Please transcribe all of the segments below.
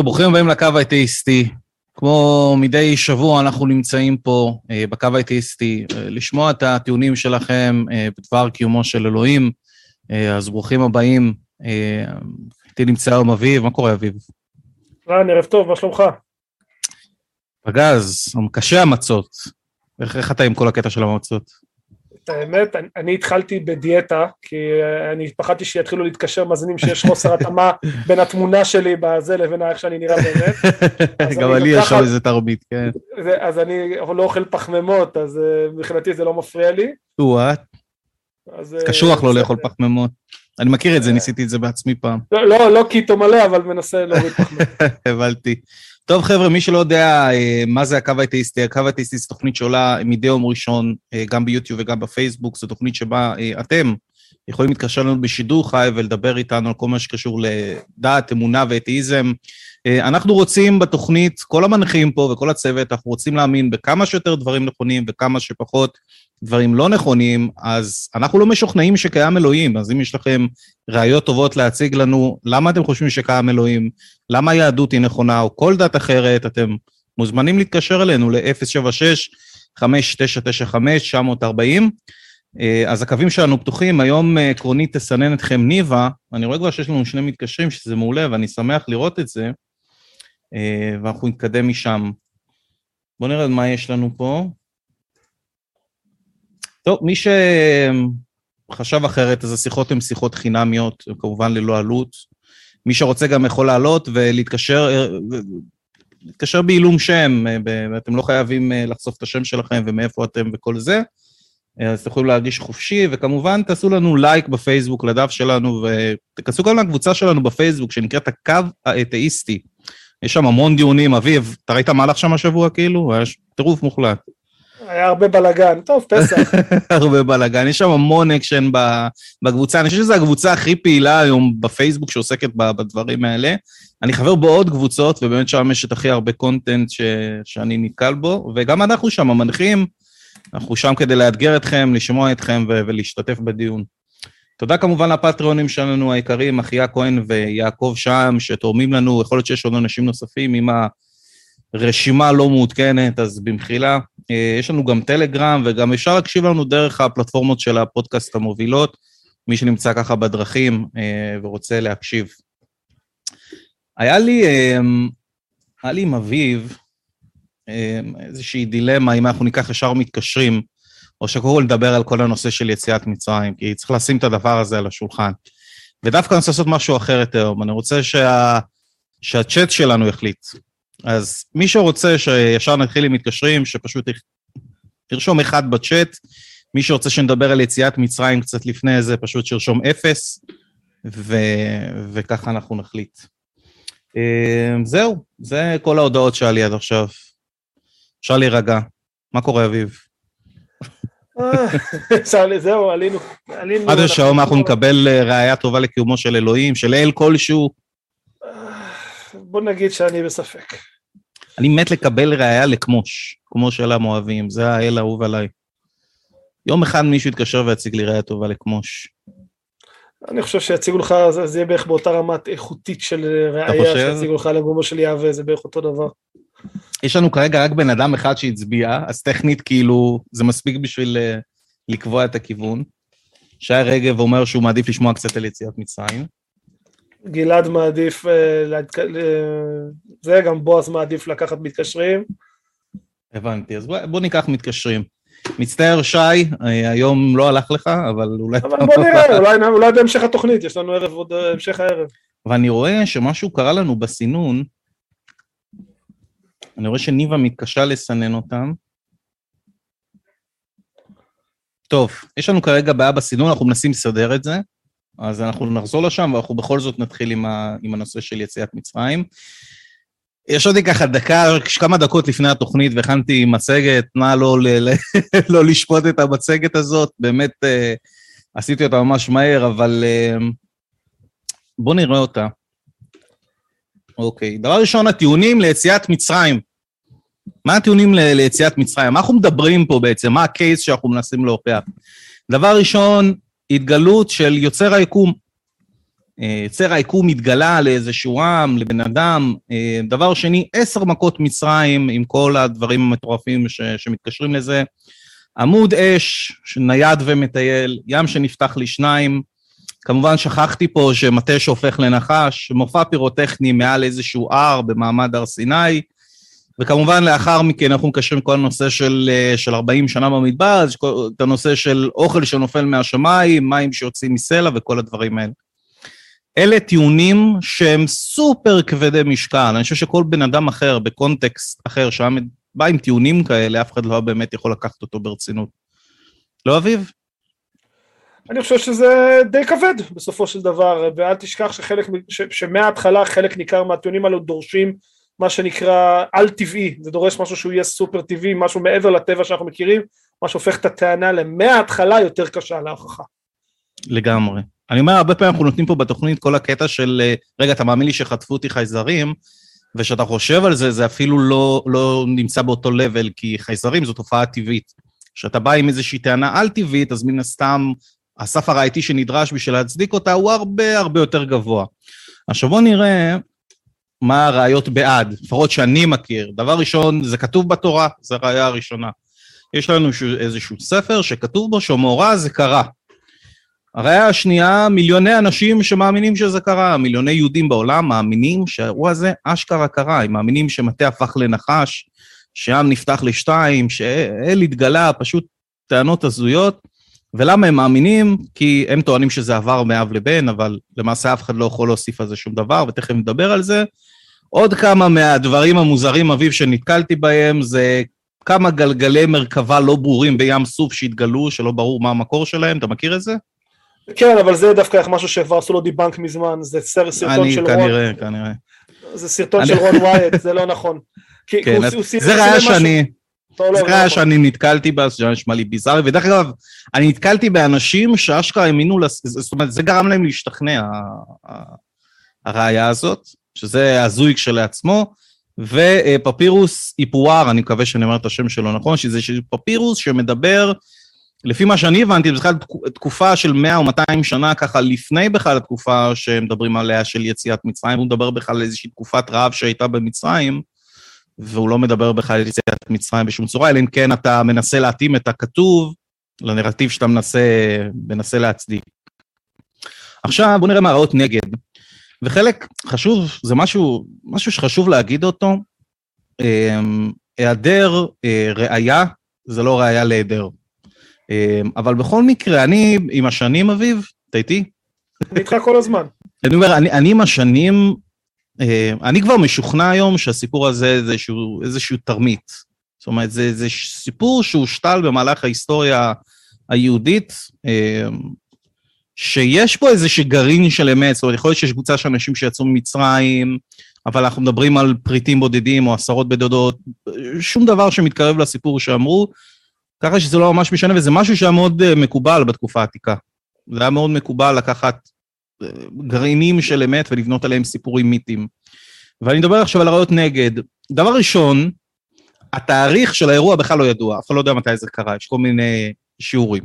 טוב, ברוכים הבאים לקו האתאיסטי. כמו מדי שבוע אנחנו נמצאים פה בקו האתאיסטי, לשמוע את הטיעונים שלכם בדבר קיומו של אלוהים. אז ברוכים הבאים, איתי נמצא היום אביב. מה קורה אביב? ערב טוב, מה שלומך? פגז, קשה המצות. איך אתה עם כל הקטע של המצות? האמת, אני התחלתי בדיאטה, כי אני פחדתי שיתחילו להתקשר מאזינים שיש חוסר התאמה בין התמונה שלי בזה לבין איך שאני נראה באמת. גם לי יש איזה תרבית, כן. אז אני לא אוכל פחמימות, אז מבחינתי זה לא מפריע לי. קשוח לא לאכול פחמימות. אני מכיר את זה, ניסיתי את זה בעצמי פעם. לא קיטו מלא, אבל מנסה להוריד פחמימות. הבנתי. טוב חבר'ה, מי שלא יודע מה זה הקו האתאיסטי, הקו האתאיסטי זו תוכנית שעולה מדי יום ראשון, גם ביוטיוב וגם בפייסבוק, זו תוכנית שבה אתם יכולים להתקשר לנו בשידור חי ולדבר איתנו על כל מה שקשור לדעת, אמונה ואתאיזם. אנחנו רוצים בתוכנית, כל המנחים פה וכל הצוות, אנחנו רוצים להאמין בכמה שיותר דברים נכונים וכמה שפחות דברים לא נכונים, אז אנחנו לא משוכנעים שקיים אלוהים, אז אם יש לכם ראיות טובות להציג לנו, למה אתם חושבים שקיים אלוהים, למה היהדות היא נכונה, או כל דת אחרת, אתם מוזמנים להתקשר אלינו ל-076-5995-940, אז הקווים שלנו פתוחים, היום עקרונית תסנן אתכם ניבה, אני רואה כבר שיש לנו שני מתקשרים שזה מעולה, ואני שמח לראות את זה, ואנחנו נתקדם משם. בואו נראה מה יש לנו פה. טוב, מי שחשב אחרת, אז השיחות הן שיחות חינמיות, כמובן ללא עלות. מי שרוצה גם יכול לעלות ולהתקשר בעילום שם, אתם לא חייבים לחשוף את השם שלכם ומאיפה אתם וכל זה, אז אתם יכולים להרגיש חופשי, וכמובן תעשו לנו לייק בפייסבוק לדף שלנו, ותכנסו גם לקבוצה שלנו בפייסבוק, שנקראת הקו האתאיסטי. יש שם המון דיונים, אביב, אתה ראית מהלך שם השבוע כאילו? היה טירוף מוחלט. היה הרבה בלגן, טוב, פסח. הרבה בלגן, יש שם המון אקשן בקבוצה, אני חושב שזו הקבוצה הכי פעילה היום בפייסבוק שעוסקת בדברים האלה, אני חבר בעוד קבוצות, ובאמת שם יש את הכי הרבה קונטנט שאני נתקל בו, וגם אנחנו שם המנחים, אנחנו שם כדי לאתגר אתכם, לשמוע אתכם ולהשתתף בדיון. תודה כמובן לפטריונים שלנו העיקריים, אחיה כהן ויעקב שם, שתורמים לנו, יכול להיות שיש עוד אנשים נוספים, עם הרשימה לא מעודכנת, אז במחילה. יש לנו גם טלגרם, וגם אפשר להקשיב לנו דרך הפלטפורמות של הפודקאסט המובילות, מי שנמצא ככה בדרכים ורוצה להקשיב. היה לי עם אביב איזושהי דילמה, אם אנחנו ניקח ישר מתקשרים, או שקוראו לדבר על כל הנושא של יציאת מצרים, כי צריך לשים את הדבר הזה על השולחן. ודווקא אני רוצה לעשות משהו אחרת היום, אני רוצה שהצ'אט שלנו יחליט. אז מי שרוצה שישר נתחיל עם מתקשרים, שפשוט תרשום אחד בצ'אט, מי שרוצה שנדבר על יציאת מצרים קצת לפני זה, פשוט שרשום 0, וככה אנחנו נחליט. זהו, זה כל ההודעות שלי עד עכשיו. אפשר להירגע. מה קורה, אביב? זהו, עלינו. עד השעום אנחנו נקבל ראייה טובה לקיומו של אלוהים, של אל כלשהו. בוא נגיד שאני בספק. אני מת לקבל ראייה לכמוש, כמו של המואבים, זה האל האהוב עליי. יום אחד מישהו יתקשר ויציג לי ראייה טובה לכמוש. אני חושב שיציגו לך, זה יהיה בערך באותה רמת איכותית של ראייה, שיציגו לך לגומו של יהווה, זה בערך אותו דבר. יש לנו כרגע רק בן אדם אחד שהצביע, אז טכנית כאילו, זה מספיק בשביל לקבוע את הכיוון. שי רגב אומר שהוא מעדיף לשמוע קצת על יציאת מצרים. גלעד מעדיף, זה גם בועז מעדיף לקחת מתקשרים. הבנתי, אז בוא ניקח מתקשרים. מצטער שי, היום לא הלך לך, אבל אולי... אבל בוא נראה, אולי בהמשך התוכנית, יש לנו ערב עוד המשך הערב. ואני רואה שמשהו קרה לנו בסינון, אני רואה שניבה מתקשה לסנן אותם. טוב, יש לנו כרגע בעיה בסינון, אנחנו מנסים לסדר את זה. אז אנחנו נחזור לשם, ואנחנו בכל זאת נתחיל עם הנושא של יציאת מצרים. יש עוד ככה כמה דקות לפני התוכנית, והכנתי מצגת, נא לא לשפוט את המצגת הזאת, באמת עשיתי אותה ממש מהר, אבל בואו נראה אותה. אוקיי, דבר ראשון, הטיעונים ליציאת מצרים. מה הטיעונים ליציאת מצרים? מה אנחנו מדברים פה בעצם? מה הקייס שאנחנו מנסים להוכיח? דבר ראשון, התגלות של יוצר היקום. יצר העיקום מתגלה לאיזשהו עם, לבן אדם. דבר שני, 10 מכות מצרים, עם כל הדברים המטורפים שמתקשרים לזה. עמוד אש, נייד ומטייל, ים שנפתח ל2. כמובן שכחתי פה שמטה שהופך לנחש, מופע פירוטכני מעל איזשהו ער במעמד הר סיני, וכמובן לאחר מכן אנחנו מקשרים כל הנושא של 40 שנה במדבר, את הנושא של אוכל שנופל מהשמיים, מים שיוצאים מסלע וכל הדברים האלה. אלה טיעונים שהם סופר כבדי משקל, אני חושב שכל בן אדם אחר, בקונטקסט אחר, שעמד בא עם טיעונים כאלה, אף אחד לא באמת יכול לקחת אותו ברצינות. לא אביב? אני חושב שזה די כבד בסופו של דבר, ואל תשכח שמההתחלה חלק ניכר מהטיעונים האלו דורשים מה שנקרא על טבעי, זה דורש משהו שהוא יהיה סופר טבעי, משהו מעבר לטבע שאנחנו מכירים, מה שהופך את הטענה למההתחלה יותר קשה להוכחה. לגמרי. אני אומר, הרבה פעמים אנחנו נותנים פה בתוכנית כל הקטע של, רגע, אתה מאמין לי שחטפו אותי חייזרים, ושאתה חושב על זה, זה אפילו לא נמצא באותו לבל, כי חייזרים זו תופעה טבעית. כשאתה בא עם איזושהי טענה על טבעית, אז מן הסתם הסף הראייתי שנדרש בשביל להצדיק אותה, הוא הרבה הרבה יותר גבוה. עכשיו בוא נראה מה הראיות בעד, לפחות שאני מכיר. דבר ראשון, זה כתוב בתורה, זה הראיה הראשונה. יש לנו איזשהו ספר שכתוב בו שמורה זה קרה. הראיה השנייה, מיליוני אנשים שמאמינים שזה קרה, מיליוני יהודים בעולם מאמינים שהאירוע הזה אשכרה קרה, הם מאמינים שמטה הפך לנחש, שעם נפתח ל2, שאל התגלה, פשוט טענות הזויות, ולמה הם מאמינים? כי הם טוענים שזה עבר מאב לבן, אבל למעשה אף אחד לא יכול להוסיף על זה שום דבר, ותכף נדבר על זה. עוד כמה מהדברים המוזרים, אביב, שנתקלתי בהם, זה כמה גלגלי מרכבה לא ברורים בים סוף שהתגלו, שלא ברור מה המקור שלהם, אתה מכיר את זה? כן, אבל זה דווקא משהו שכבר עשו לו דיבנק מזמן, זה סרטון של רון. כנראה. זה סרטון של רון ווייט, זה לא נכון. זה ראיה שאני... זה ראיה שאני נתקלתי בה, זה נשמע לי ביזארי, ודרך אגב, אני נתקלתי באנשים שאשכרה האמינו, זאת אומרת, זה גרם להם להשתכנע, הראיה הזאת, שזה הזוי כשלעצמו, ופפירוס איפואר, אני מקווה שאני אומר את השם שלו נכון, שזה פפירוס שמדבר, לפי מה שאני הבנתי, בכלל תקופה של 100 או 200 שנה, ככה לפני בכלל התקופה שמדברים עליה של יציאת מצרים, הוא מדבר בכלל על איזושהי תקופת רעב שהייתה במצרים, והוא לא מדבר בכלל על יציאת מצרים בשום צורה, אלא אם כן אתה מנסה להתאים את הכתוב לנרטיב שאתה מנסה להצדיק. עכשיו בוא נראה מה ראיות נגד, וחלק חשוב, זה משהו שחשוב להגיד אותו, היעדר ראייה, זה לא ראייה להיעדר. אבל בכל מקרה, אני עם השנים, אביב, אתה איתי? אני איתך כל הזמן. אני אומר, אני עם השנים, אני כבר משוכנע היום שהסיפור הזה זה איזשהו תרמית. זאת אומרת, זה סיפור שהושתל במהלך ההיסטוריה היהודית, שיש פה איזשהו גרעין של אמת, זאת אומרת, יכול להיות שיש קבוצה של אנשים שיצאו ממצרים, אבל אנחנו מדברים על פריטים בודדים או עשרות בודדות, שום דבר שמתקרב לסיפור שאמרו, ככה שזה לא ממש משנה, וזה משהו שהיה מאוד מקובל בתקופה העתיקה. זה היה מאוד מקובל לקחת גרעינים של אמת ולבנות עליהם סיפורים מיתיים. ואני מדבר עכשיו על הראיות נגד. דבר ראשון, התאריך של האירוע בכלל לא ידוע, אף אחד לא יודע מתי זה קרה, יש כל מיני שיעורים.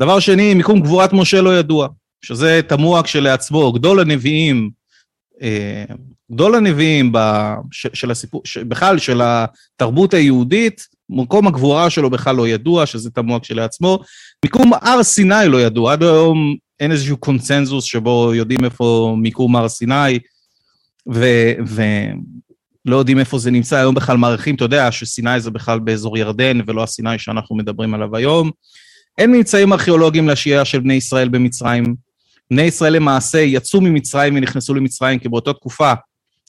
דבר שני, מיקום גבורת משה לא ידוע, שזה תמוה כשלעצמו, גדול הנביאים של הסיפור, בכלל של התרבות היהודית, מקום הגבורה שלו בכלל לא ידוע, שזה תמוה כשלעצמו, מיקום הר סיני לא ידוע, עד היום אין איזשהו קונצנזוס שבו יודעים איפה מיקום הר סיני, ולא יודעים איפה זה נמצא, היום בכלל מעריכים, אתה יודע שסיני זה בכלל באזור ירדן, ולא הסיני שאנחנו מדברים עליו היום, אין ממצאים ארכיאולוגיים לשהייה של בני ישראל במצרים, בני ישראל למעשה יצאו ממצרים ונכנסו למצרים, כי באותה תקופה,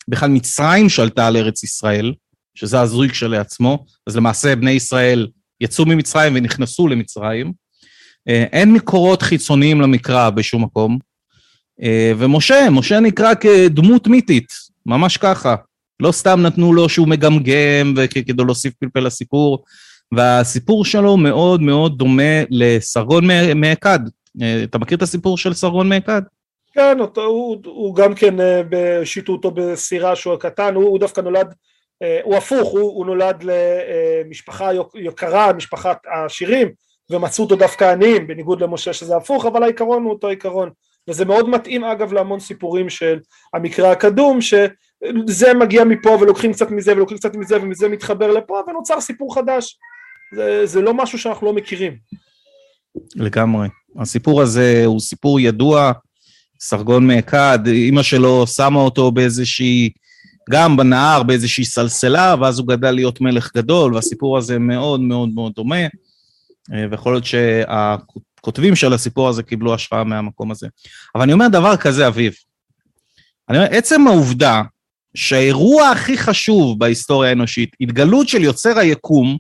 בכלל מצרים שלטה על ארץ ישראל, שזה הזוי כשלעצמו, אז למעשה בני ישראל יצאו ממצרים ונכנסו למצרים, אין מקורות חיצוניים למקרא בשום מקום, ומשה נקרא כדמות מיתית, ממש ככה, לא סתם נתנו לו שהוא מגמגם, וכדי להוסיף פלפל לסיפור, והסיפור שלו מאוד מאוד דומה לסרגון מעקד, אתה מכיר את הסיפור של סרגון מעקד? כן, הוא גם כן, שיתו אותו בסירה שהוא הקטן, הוא דווקא נולד, הוא הפוך, הוא נולד למשפחה יוקרה, משפחת העשירים, ומצאו אותו דווקא עניים, בניגוד למשה שזה הפוך, אבל העיקרון הוא אותו עיקרון. וזה מאוד מתאים אגב להמון סיפורים של המקרא הקדום, שזה מגיע מפה ולוקחים קצת מזה ולוקחים קצת מזה ומזה מתחבר לפה ונוצר סיפור חדש, זה לא משהו שאנחנו לא מכירים. לגמרי, הסיפור הזה הוא סיפור ידוע, סרגון מעקד, אמא שלו שמה אותו באיזושהי, גם בנהר באיזושהי סלסלה, ואז הוא גדל להיות מלך גדול, והסיפור הזה מאוד מאוד מאוד דומה, ויכול להיות שהכותבים של הסיפור הזה קיבלו השראה מהמקום הזה. אבל אני אומר דבר כזה, אביב, אני אומר, עצם העובדה שהאירוע הכי חשוב בהיסטוריה האנושית, התגלות של יוצר היקום,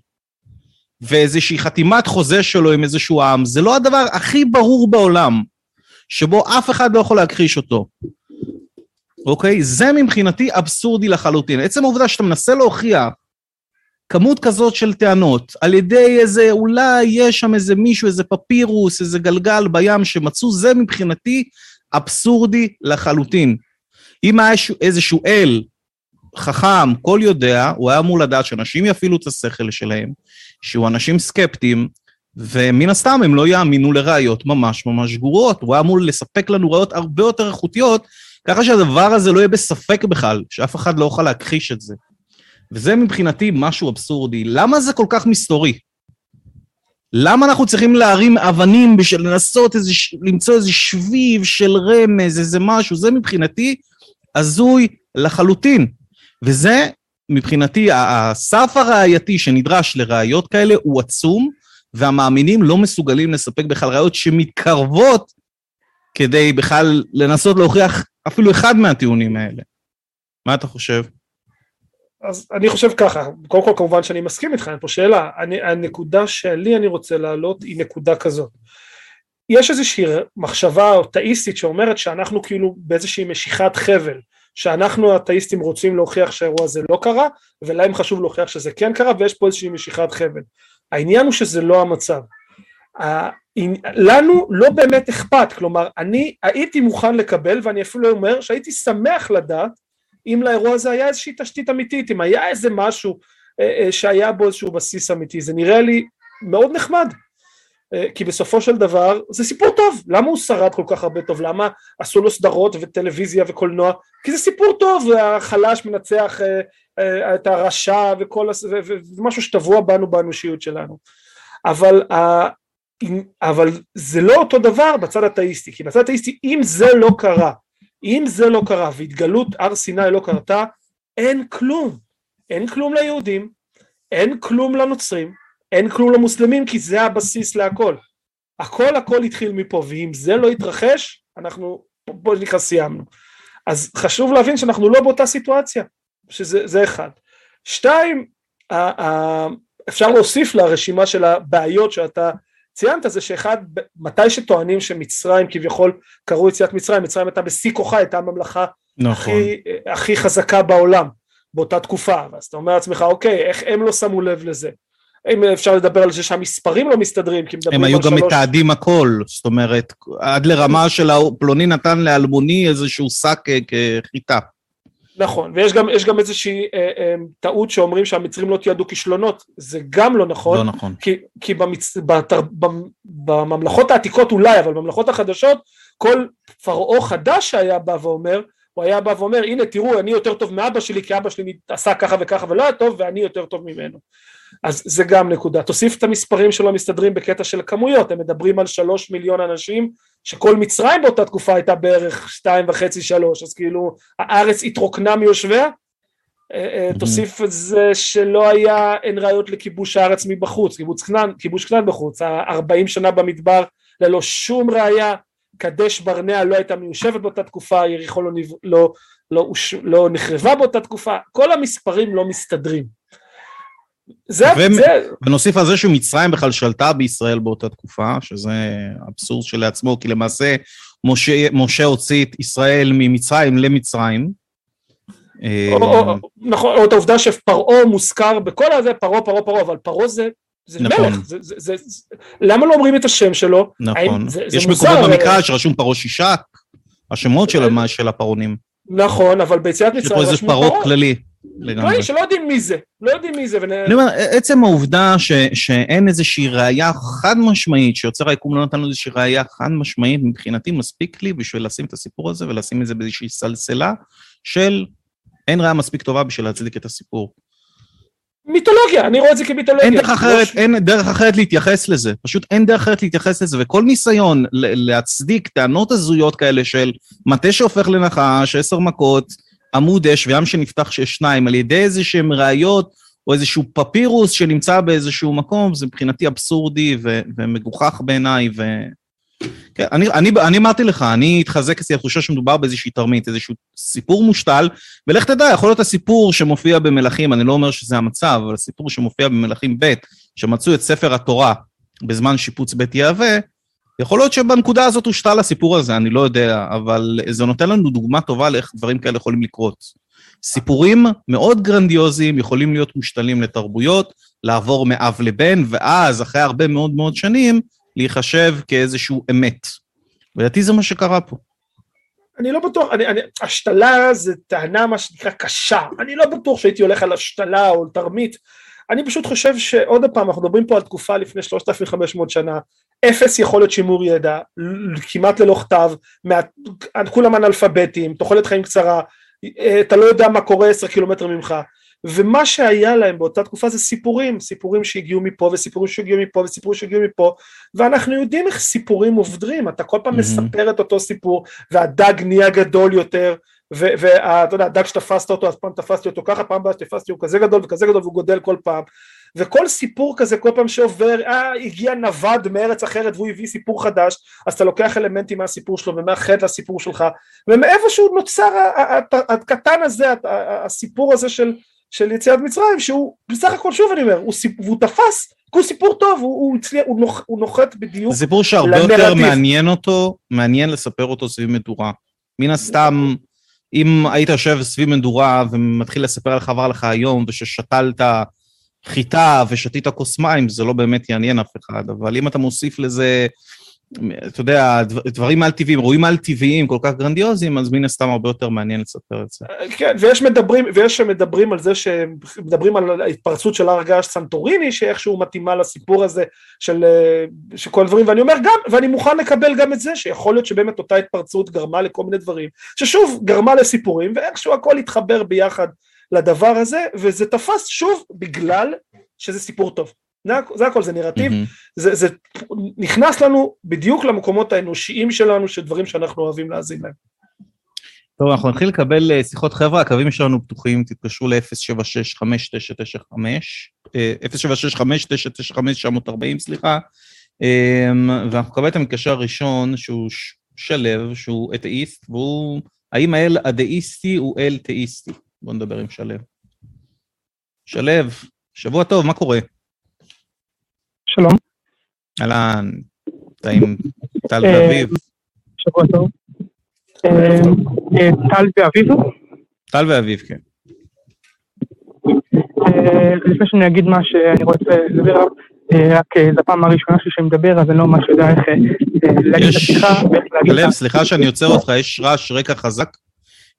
ואיזושהי חתימת חוזה שלו עם איזשהו עם, זה לא הדבר הכי ברור בעולם, שבו אף אחד לא יכול להכחיש אותו. אוקיי? זה מבחינתי אבסורדי לחלוטין. עצם העובדה שאתה מנסה להוכיח כמות כזאת של טענות, על ידי איזה, אולי יש שם איזה מישהו, איזה פפירוס, איזה גלגל בים שמצאו, זה מבחינתי אבסורדי לחלוטין. אם היה איזשהו אל חכם, כל יודע, הוא היה אמור לדעת שאנשים יפעילו את השכל שלהם, שהוא אנשים סקפטיים, ומן הסתם הם לא יאמינו לראיות ממש ממש גרועות, הוא היה אמור לספק לנו ראיות הרבה יותר איכותיות, ככה שהדבר הזה לא יהיה בספק בכלל, שאף אחד לא יוכל להכחיש את זה. וזה מבחינתי משהו אבסורדי. למה זה כל כך מסתורי? למה אנחנו צריכים להרים אבנים בשביל לנסות למצוא איזה שביב של רמז, איזה משהו? זה מבחינתי הזוי לחלוטין. וזה מבחינתי, הסף הראייתי שנדרש לראיות כאלה הוא עצום, והמאמינים לא מסוגלים לספק בכלל ראיות שמתקרבות כדי בכלל לנסות להוכיח אפילו אחד מהטיעונים האלה. מה אתה חושב? אז אני חושב ככה, קודם כל כמובן שאני מסכים איתך, אין פה שאלה, הנקודה שלי אני רוצה להעלות היא נקודה כזאת. יש איזושהי מחשבה אתאיסטית שאומרת שאנחנו כאילו באיזושהי משיכת חבל, שאנחנו האתאיסטים רוצים להוכיח שהאירוע הזה לא קרה, ולהם חשוב להוכיח שזה כן קרה, ויש פה איזושהי משיכת חבל. העניין הוא שזה לא המצב. לנו לא באמת אכפת, כלומר, אני הייתי מוכן לקבל, ואני אפילו אומר שהייתי שמח לדעת, אם לאירוע הזה היה איזושהי תשתית אמיתית, אם היה איזה משהו שהיה בו איזשהו בסיס אמיתי, זה נראה לי מאוד נחמד. כי בסופו של דבר, זה סיפור טוב, למה הוא שרד כל כך הרבה טוב, למה עשו לו סדרות וטלוויזיה וקולנוע, כי זה סיפור טוב, החלש מנצח את הרשע וכל, ומשהו שטבוע בנו באנושיות שלנו, אבל זה לא אותו דבר בצד האתאיסטי, כי בצד האתאיסטי אם זה לא קרה, והתגלות הר סיני לא קרתה, אין כלום, ליהודים, אין כלום לנוצרים, אין כלום למוסלמים, כי זה הבסיס להכל. הכל התחיל מפה, ואם זה לא יתרחש, אנחנו בוא נקרא סיימנו. אז חשוב להבין שאנחנו לא באותה סיטואציה, שזה אחד. שתיים, אפשר להוסיף לרשימה של הבעיות שאתה ציינת, זה שאחד, מתי שטוענים שמצרים, כביכול קראו יציאת מצרים, מצרים הייתה בשיא כוחה, הייתה הממלכה הכי חזקה בעולם, באותה תקופה, אז אתה אומר לעצמך, אוקיי, איך הם לא שמו לב לזה? אם אפשר לדבר על זה שהמספרים לא מסתדרים, כי מדברים על שלוש. הם היו גם מתעדים הכל, זאת אומרת, עד לרמה של פלוני נתן לאלמוני איזשהו שק כחיטה. נכון, ויש גם איזושהי טעות שאומרים שהמצרים לא תיעדו כישלונות, זה גם לא נכון. לא נכון. כי בממלכות העתיקות אולי, אבל בממלכות החדשות, כל פרעה חדש שהיה בא ואומר, הוא היה בא ואומר, הנה תראו, אני יותר טוב מאבא שלי, כי אבא שלי עשה ככה וככה ולא היה טוב, ואני יותר טוב ממנו. אז זה גם נקודה. תוסיף את המספרים שלא מסתדרים בקטע של כמויות, הם מדברים על 3 מיליון אנשים, שכל מצרים באותה תקופה הייתה בערך 2.5-3, אז כאילו הארץ התרוקנה מיושביה, תוסיף את זה שלא היה, אין ראיות לכיבוש הארץ מבחוץ, כיבוש כנען בחוץ, 40 שנה במדבר ללא שום ראיה, קדש ברנע לא הייתה מיושבת באותה תקופה, יריחו לא נחרבה באותה תקופה, כל המספרים לא מסתדרים. ונוסיף על זה שמצרים בכלל שלטה בישראל באותה תקופה, שזה אבסורד שלעצמו, כי למעשה משה הוציא את ישראל ממצרים למצרים. נכון, או את העובדה שפרעה מוזכר בכל הזה, פרעה, אבל פרעה זה... זה מלך, למה לא אומרים את השם שלו? נכון, יש מקומות במקרא שרשום פרעה שישק, השמות של הפרעונים. נכון, אבל ביציאת מצרים רשמו פרעה. שלא יודעים מי זה, לא יודעים מי זה. אני אומר, עצם העובדה שאין איזושהי ראייה חד משמעית, שיוצר היקום לא נתן לו איזושהי ראייה חד משמעית, מבחינתי מספיק לי בשביל לשים את הסיפור הזה, ולשים את זה באיזושהי סלסלה של אין ראייה מספיק טובה בשביל להצדיק את הסיפור. מיתולוגיה, אני רואה את זה כמיתולוגיה. אין דרך אחרת להתייחס לזה, פשוט אין דרך אחרת להתייחס לזה, וכל ניסיון להצדיק טענות הזויות כאלה של מטה שהופך לנחש, 10 מכות, עמוד אש וים שנפתח שיש 2, על ידי איזשהם ראיות או איזשהו פפירוס שנמצא באיזשהו מקום, זה מבחינתי אבסורדי ומגוחך בעיניי. כן, אני אמרתי לך, אני התחזק את התחושה שמדובר באיזושהי תרמית, איזשהו סיפור מושתל, ולך תדע, יכול להיות הסיפור שמופיע במלכים, אני לא אומר שזה המצב, אבל הסיפור שמופיע במלכים ב' שמצאו את ספר התורה בזמן שיפוץ בית יהווה, יכול להיות שבנקודה הזאת הושתל הסיפור הזה, אני לא יודע, אבל זה נותן לנו דוגמה טובה לאיך דברים כאלה יכולים לקרות. סיפורים מאוד גרנדיוזיים יכולים להיות מושתלים לתרבויות, לעבור מאב לבן, ואז אחרי הרבה מאוד מאוד שנים, להיחשב כאיזשהו אמת. ולדעתי זה מה שקרה פה. אני לא בטוח, השתלה זה טענה מה שנקרא קשה, אני לא בטוח שהייתי הולך על השתלה או תרמית, אני פשוט חושב שעוד הפעם, אנחנו מדברים פה על תקופה לפני 3,500 שנה, 0 יכולת שימור ידע, כמעט ללא כתב, כולם אנאלפביתים, תוחלת חיים קצרה, אתה לא יודע מה קורה 10 קילומטר ממך, ומה שהיה להם באותה תקופה זה סיפורים, סיפורים שהגיעו מפה, וסיפורים שהגיעו מפה, וסיפורים שהגיעו מפה, ואנחנו יודעים איך סיפורים מובדרים, אתה כל פעם מספר את אותו סיפור, והדג נהיה גדול יותר, ואתה יודע, הדג שתפסת אותו, אז פעם תפסתי אותו ככה, פעם שתפסתי הוא כזה גדול וכזה גדול, והוא גודל כל פעם, וכל סיפור כזה, כל פעם שעובר, הגיע נבד מארץ אחרת, והוא הביא סיפור חדש, אז אתה לוקח אלמנטים מהסיפור שלו, ומאחד לסיפור שלך, ומאיפשהו נוצר הקטן הזה, הסיפור הזה של יציאת מצרים, שהוא בסך הכל שוב אני אומר, והוא תפס, כי הוא סיפור טוב, הוא נוחת בדיוק לנרטיב. סיפור שהרבה יותר מעניין אותו, מעניין לספר אותו סביב מדורה. מן הסתם, אם היית יושב סביב מדורה, ומתחיל לספר על חבר לך היום, וששתלת חיטה, ושתית כוס מים, זה לא באמת יעניין אף אחד, אבל אם אתה מוסיף לזה, אתה יודע, דברים על טבעיים, רואים על טבעיים כל כך גרנדיוזיים, אז מן הסתם הרבה יותר מעניין לספר את זה. כן, ויש שמדברים על זה, שמדברים על ההתפרצות של הר געש סנטוריני, שאיכשהו מתאימה לסיפור הזה של כל הדברים, ואני אומר גם, ואני מוכן לקבל גם את זה, שיכול להיות שבאמת אותה התפרצות גרמה לכל מיני דברים, ששוב גרמה לסיפורים, ואיכשהו הכל התחבר ביחד לדבר הזה, וזה תפס שוב בגלל שזה סיפור טוב. זה הכל, זה נרטיב, זה נכנס לנו בדיוק למקומות האנושיים שלנו, שדברים שאנחנו אוהבים להזין להם. טוב, אנחנו נתחיל לקבל שיחות חבר'ה, הקווים שלנו פתוחים, תתקשרו ל-076-5995, 076-5995-940, סליחה, ואנחנו נקבל את המקשר הראשון, שהוא שלב, שהוא אתאיסט, והוא, האם האל אתאיסטי הוא אל תאיסטי? בואו נדבר עם שלב. שלב, שבוע טוב, מה קורה? שלום. אהלן, אתה עם טל ואביב. שבוע טוב. טל ואביב? טל ואביב, כן. לפני שאני אגיד מה שאני רוצה לדבר, רק זו פעם הראשונה שמדבר, אז אני לא ממש יודע איך להגיד את הפתיחה. הלב, סליחה שאני יוצר אותך, יש רעש רקע חזק?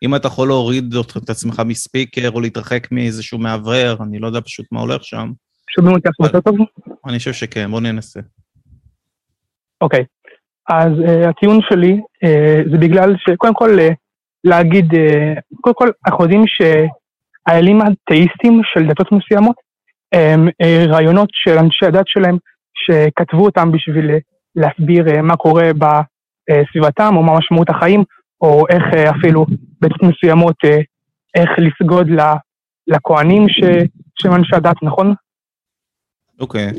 אם אתה יכול להוריד את עצמך מספיקר או להתרחק מאיזשהו מעברר, אני לא יודע פשוט מה הולך שם. שומעים אותי יותר טוב? אני חושב שכן, בואו ננסה. אוקיי, אז הטיעון שלי זה בגלל שקודם כל להגיד, קודם כל אנחנו יודעים שהאלים האתאיסטים של דתות מסוימות, הם רעיונות של אנשי הדת שלהם שכתבו אותם בשביל להסביר מה קורה בסביבתם או מה משמעות החיים, או איך אפילו בדתות מסוימות, איך לסגוד לכהנים שהם אנשי הדת, נכון? אוקיי,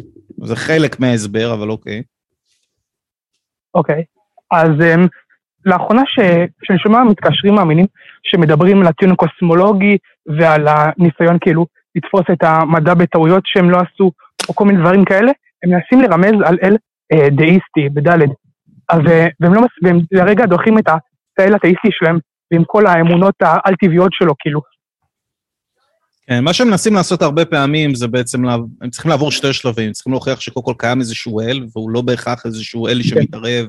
זה חלק מההסבר, אבל אוקיי. אוקיי, אז לאחרונה שאני שומע מתקשרים מאמינים, שמדברים על הטיעון הקוסמולוגי, ועל הניסיון כאילו לתפוס את המדע בטעויות שהם לא עשו, או כל מיני דברים כאלה, הם מנסים לרמז על אל דאיסטי בדלת, והם לרגע דוחים את האל התאיסטי שלהם, ועם כל האמונות האל-טבעיות שלו כאילו. מה שהם מנסים לעשות הרבה פעמים זה בעצם, הם צריכים לעבור 2 שלבים, צריכים להוכיח שקודם כל קיים איזשהו אל, והוא לא בהכרח איזשהו אל שמתערב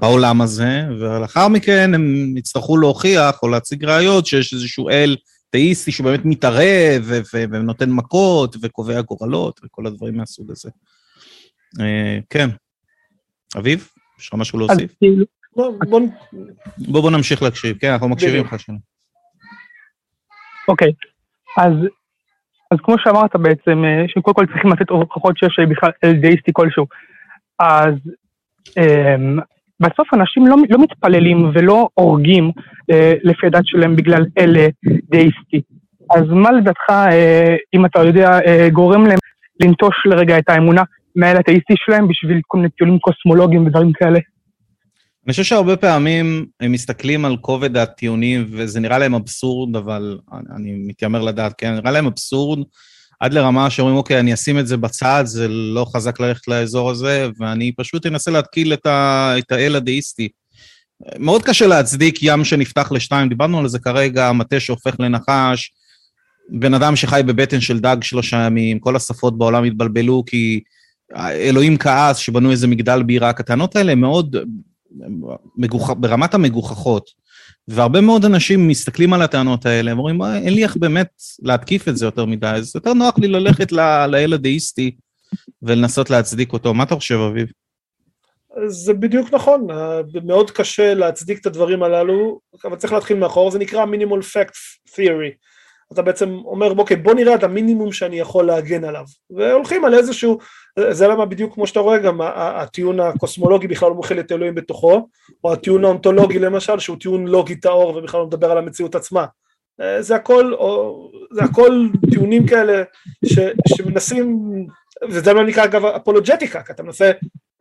בעולם הזה, ולאחר מכן הם יצטרכו להוכיח או להציג ראיות שיש איזשהו אל אתאיסטי שהוא באמת מתערב ונותן מכות וקובע גורלות וכל הדברים מהסוג הזה. כן. אביב, יש לך משהו להוסיף? בוא נמשיך להקשיב, כן, אנחנו מקשיבים לך שלנו. אוקיי, אז כמו שאמרת בעצם, שקודם כל צריכים לתת הוכחות שיש בכלל אתאיסטי כלשהו. אז בסוף אנשים לא מתפללים ולא הורגים לפי הדת שלהם בגלל אל דאיסטי. אז מה לדעתך, אם אתה יודע, גורם להם לנטוש לרגע את האמונה מהאל האתאיסטי שלהם בשביל כל מיני טיולים קוסמולוגיים ודברים כאלה? אני חושב שהרבה פעמים הם מסתכלים על כובד הטיעונים, וזה נראה להם אבסורד, אבל אני מתיימר לדעת, כן, נראה להם אבסורד, עד לרמה שאומרים, אוקיי, אני אשים את זה בצד, זה לא חזק ללכת לאזור הזה, ואני פשוט אנסה להתקיל את האל הדאיסטי. מאוד קשה להצדיק ים שנפתח לשתיים, דיברנו על זה כרגע, מטה שהופך לנחש, בן אדם שחי בבטן של דג 3 ימים, כל השפות בעולם התבלבלו, כי אלוהים כעס שבנו איזה מגדל בירה, הטענות האלה מאוד ברמת המגוחכות, והרבה מאוד אנשים מסתכלים על הטענות האלה, הם אומרים, אין לי איך באמת להתקיף את זה יותר מדי, אז יותר נוח לי ללכת לאל הדאיסטי, ולנסות להצדיק אותו. מה אתה חושב, אביב? זה בדיוק נכון, מאוד קשה להצדיק את הדברים הללו, אבל צריך להתחיל מאחור, זה נקרא מינימול פקט תיאורי, אתה בעצם אומר, אוקיי, בוא נראה את המינימום שאני יכול להגן עליו, והולכים על איזשהו, זה למה בדיוק כמו שאתה רואה גם, הטיעון הקוסמולוגי בכלל לא מוכיל את אלוהים בתוכו, או הטיעון האונתולוגי למשל, שהוא טיעון לוגי טהור ובכלל לא מדבר על המציאות עצמה, זה הכל טיעונים כאלה שמנסים, וזה לא נקרא אגב אפולוג'טיקה, כי אתה מנסה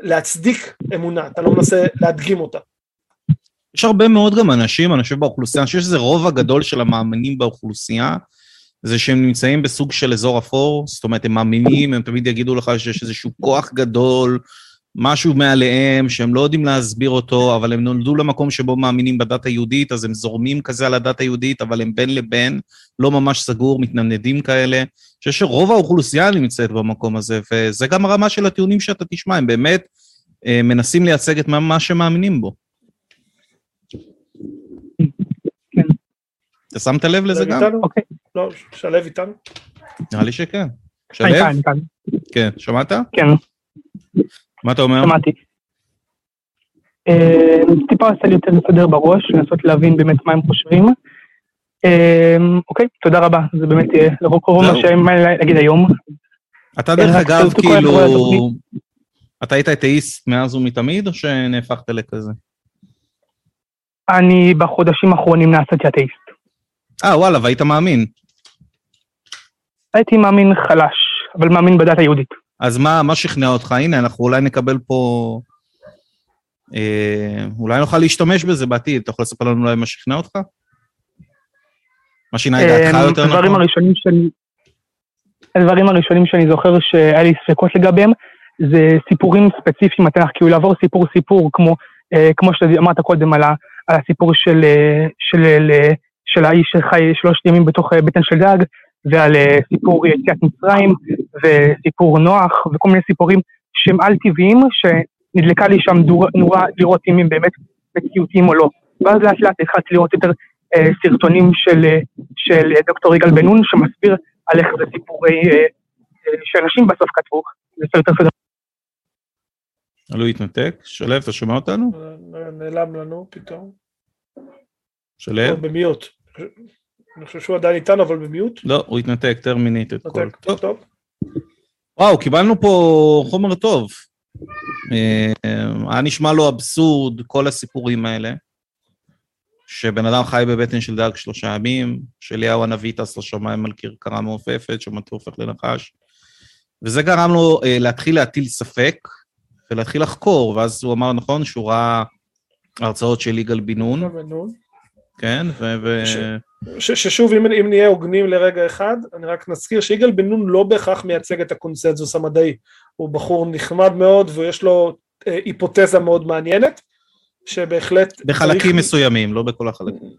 להצדיק אמונה, אתה לא מנסה להדגים אותה. יש הרבה מאוד גם אנשים באוכלוסייה, אני חושב שזה רוב הגדול של המאמינים באוכלוסייה, זה שהם נמצאים בסוג של אזור אפור, זאת אומרת, הם מאמינים, הם תמיד יגידו לך שיש איזשהו כוח גדול, משהו מעליהם, שהם לא יודעים להסביר אותו, אבל הם נולדו למקום שבו מאמינים בדת היהודית, אז הם זורמים כזה על הדת היהודית, אבל הם בין לבין, לא ממש סגור, מתנמנדים כאלה, אני חושב שרוב האוכלוסייה נמצאת במקום הזה, וזה גם הרמה של הטיעונים שאתה תשמע, הם באמת מנסים לייצג את מה שמאמינים בו. אתה שמת לב לזה גם? אוקיי. לא, שלב איתנו? נראה לי שכן. שלב? איתן. כן, שמעת? כן. מה אתה אומר? שמעתי. טיפה עשה לי יותר לסדר בראש, לנסות להבין באמת מה הם חושבים. אוקיי, תודה רבה. זה באמת לרוב מה שהם להגיד היום. אתה דרך אגב כאילו, אתה היית אתאיסט מאז ומתמיד, או שנהפכת לכזה? אני בחודשים האחרונים נעשיתי אתאיסט. וואלה, והיית מאמין? הייתי מאמין חלש, אבל מאמין בדת היהודית. אז מה שכנע אותך? הנה, אנחנו אולי נקבל פה, אולי נוכל להשתמש בזה בעתיד, אתה יכול לספר לנו אולי מה שכנע אותך? מה שינה את דעתך יותר נכון? הדברים הראשונים שאני זוכר שהיה לי ספקות לגביהם, זה סיפורים ספציפיים בתנ"ך, כאילו לעבור סיפור, כמו שאמרת קודם על הסיפור של האיש שחי 3 ימים בתוך בטן של דג, ועל סיפור יציאת מצרים, וסיפור נוח, וכל מיני סיפורים שהם על טבעיים, שנדלקה לי שם נורה לראות אם הם באמת מציאותיים או לא. ואז לאט לאט התחלתי לראות יותר סרטונים של דוקטור ליגל בינון, שמסביר על איך זה סיפורי שאנשים בסוף כתבו. זה יותר סדר. אלו התנתק. שלב, אתה שומע אותנו? נעלם לנו פתאום. שלב? במיוט. אני חושב שהוא עדיין איתנו, אבל במיוט. לא, הוא התנתק, טרמינט את כל. טוב. וואו, קיבלנו פה חומר טוב. היה נשמע לו אבסורד, כל הסיפורים האלה, שבן אדם חי בבטן של דג 3 ימים, שאליהו הנביא טס לשמיים על כרכרה מעופפת, שמטה הופך לנחש, וזה גרם לו להתחיל להטיל ספק, ולהתחיל לחקור, ואז הוא אמר, נכון, שהוא ראה הרצאות של ליגל בינון, כן, ששוב, אם נהיה הוגנים לרגע אחד, אני רק נזכיר שיגאל בינון לא בהכרח מייצג את הקונסנזוס המדעי, הוא בחור נחמד מאוד, ויש לו היפותזה מאוד מעניינת, שבהחלט... בחלקים מסוימים, לא בכל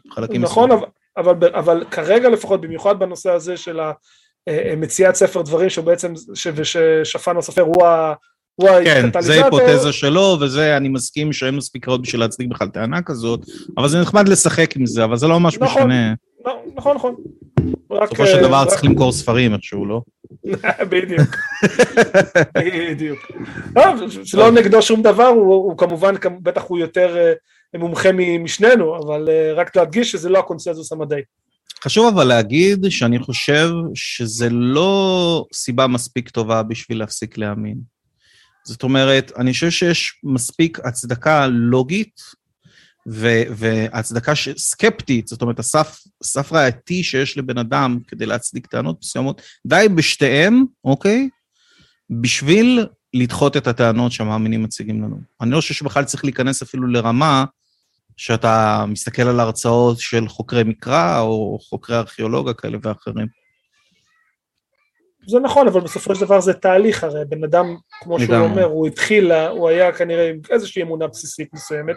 החלקים. נכון, אבל כרגע לפחות, במיוחד בנושא הזה של מציאת ספר דברים, שבעצם, ששפן הספר הוא כן, זה היפותזה שלו, וזה אני מסכים שהן מספיקות בשביל להצדיק בכלל טענה כזאת, אבל זה נחמד לשחק עם זה, אבל זה לא ממש משנה. נכון. בסופו של דבר צריך למכור ספרים, איכשהו, לא? בדיוק. בדיוק. שלא נגדו שום דבר, הוא כמובן, בטח הוא יותר מומחה משנינו, אבל רק להדגיש שזה לא הקונצנזוס המדעי. חשוב אבל להגיד שאני חושב שזה לא סיבה מספיק טובה בשביל להפסיק להאמין. זאת אומרת, אני חושב שיש מספיק הצדקה לוגית, והצדקה סקפטית, זאת אומרת, הסף ראייתי שיש לבן אדם כדי להצדיק טענות מסוימות, די בשתיהם, אוקיי? בשביל לדחות את הטענות שהמאמינים מציגים לנו. אני לא חושב שבכלל צריך להיכנס אפילו לרמה, שאתה מסתכל על הרצאות של חוקרי מקרא, או חוקרי ארכיאולוגיה כאלה ואחרים. זה נכון, אבל בסופו של דבר זה תהליך, הרי בן אדם, כמו שהוא אומר, הוא התחיל, הוא היה כנראה עם איזושהי אמונה בסיסית מסוימת,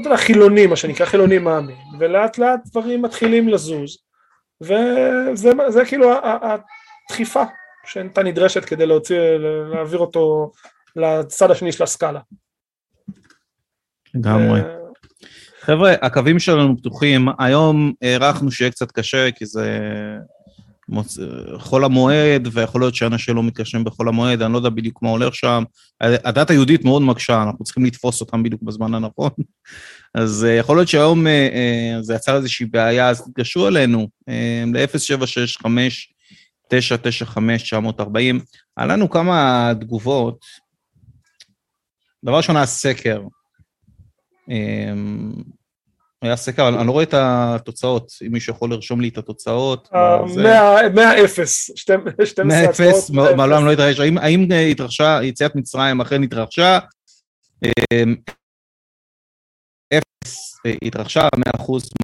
אתה יודע, חילוני, מה שנקרא חילוני מאמין, ולאט לאט דברים מתחילים לזוז, וזה כאילו הדחיפה שאתה נדרשת כדי להעביר אותו לצד השני של הסקאלה. לגמרי. חבר'ה, הקווים שלנו פתוחים, היום הערכנו שיהיה קצת קשה, כי זה חול המועד, ויכול להיות שאנשים לא מתקשים בחול המועד, אני לא יודע בדיוק מה הולך שם, הדת היהודית מאוד מקשה, אנחנו צריכים לתפוס אותם בדיוק בזמן הנכון, אז יכול להיות שהיום זה יצר איזושהי בעיה, אז תתקשו עלינו, ל-0765-995-940, עלינו כמה תגובות, דבר ראשון היה סקר, היה סקר, אני לא רואה את התוצאות, אם מישהו יכול לרשום לי את התוצאות. 100-0, מעולם לא התרחש, האם התרחשה, יציאת מצרים אכן התרחשה, 0 התרחשה, 100%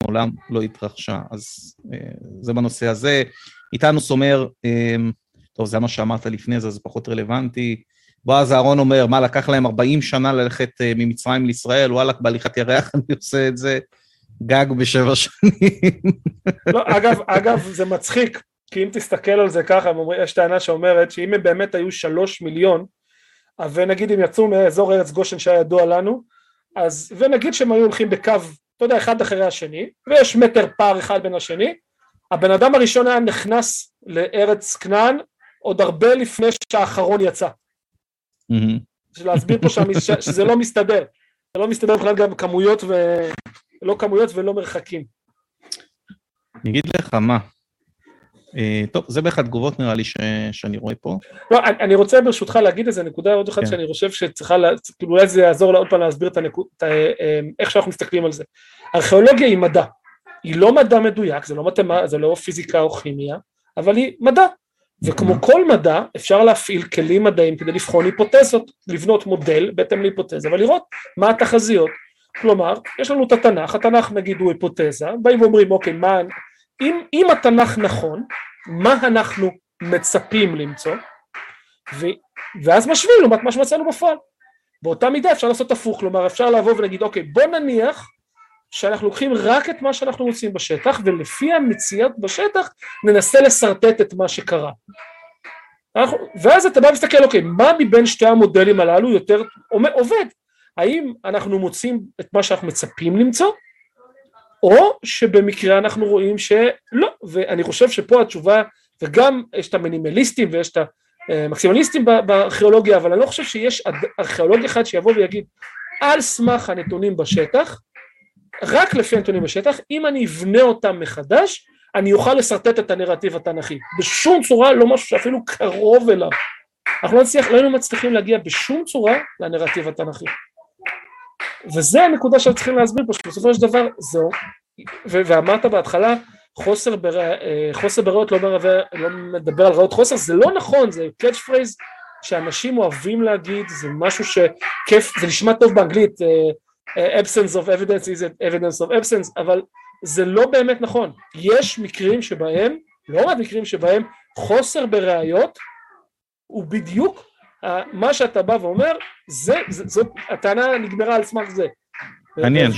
מעולם לא התרחשה, אז זה בנושא הזה. איתנוס אומר, טוב, זה מה שאמרת לפני, זה פחות רלוונטי, ואז אהרון אומר, מה, לקח להם 40 שנה ללכת ממצרים לישראל, וואלק, בהליכת ירח אני עושה את זה, גג ב7 שנים. לא, אגב, זה מצחיק, כי אם תסתכל על זה ככה, יש טענה שאומרת, שאם הם באמת היו 3 מיליון, ונגיד אם יצאו מאזור ארץ גושן שהיה ידוע לנו, אז, ונגיד שהם היו הולכים בקו, אתה יודע, אחד אחרי השני, ויש מטר פער אחד בין השני, הבן אדם הראשון היה נכנס לארץ כנען, עוד הרבה לפני שהאחרון יצא. להסביר פה שזה לא מסתדר, זה לא מסתדר בכלל גם כמויות ולא כמויות ולא מרחקים. נגיד לך מה, טוב, זה באחת תגובות נראה לי שאני רואה פה. לא, אני רוצה ברשותך להגיד איזה נקודה עוד אחת שאני חושב שצריכה, כאילו אולי זה יעזור לעוד פעם להסביר איך שאנחנו מסתכלים על זה. ארכיאולוגיה היא מדע, היא לא מדע מדויק, זה לא פיזיקה או כימיה, אבל היא מדע. וכמו כל מדע, אפשר להפעיל כלים מדעיים כדי לבחון היפותזות, לבנות מודל בהתאם להיפותזה, אבל לראות מה התחזיות. כלומר, יש לנו את התנ"ך, התנ"ך נגיד הוא היפותזה, באים ואומרים, אוקיי, אם התנ"ך נכון, מה אנחנו מצפים למצוא, ואז משווים לעומת מה שמצאנו בפועל. באותה מידה אפשר לעשות הפוך, כלומר, אפשר לבוא ולהגיד, אוקיי, בוא נניח שאנחנו לוקחים רק את מה שאנחנו רוצים בשטח, ולפי המציאות בשטח, ננסה לסרטט את מה שקרה. ואז אתה בא מסתכל, אוקיי, מה מבין שתי המודלים הללו יותר עובד? האם אנחנו מוצאים את מה שאנחנו מצפים למצוא? או שבמקרה אנחנו רואים שלא, ואני חושב שפה התשובה, וגם יש את המינימליסטים ויש את המקסימליסטים בארכיאולוגיה, אבל אני לא חושב שיש ארכיאולוג אחד שיבוא ויגיד, על סמך הנתונים בשטח, רק לפי הנתונים בשטח, אם אני אבנה אותם מחדש, אני אוכל לסרטט את הנרטיב התנ"כי. בשום צורה, לא משהו שאפילו קרוב אליו. אנחנו לא היינו מצליחים להגיע בשום צורה לנרטיב התנ"כי. וזה הנקודה שאנחנו צריכים להסביר, בסופו של דבר, זהו. ואמרת בהתחלה, חוסר בריאות לא מדבר על רעות חוסר, זה לא נכון, זה קאץ' פרייז שאנשים אוהבים להגיד, זה משהו שכיף, זה נשמע טוב באנגלית, absence of evidence is evidence of absence, אבל זה לא באמת נכון. יש מקרים שבהם, לא רק מקרים שבהם, חוסר בראיות הוא בדיוק מה שאתה בא ואומר, הטענה נגמרה על סמך זה. מעניין.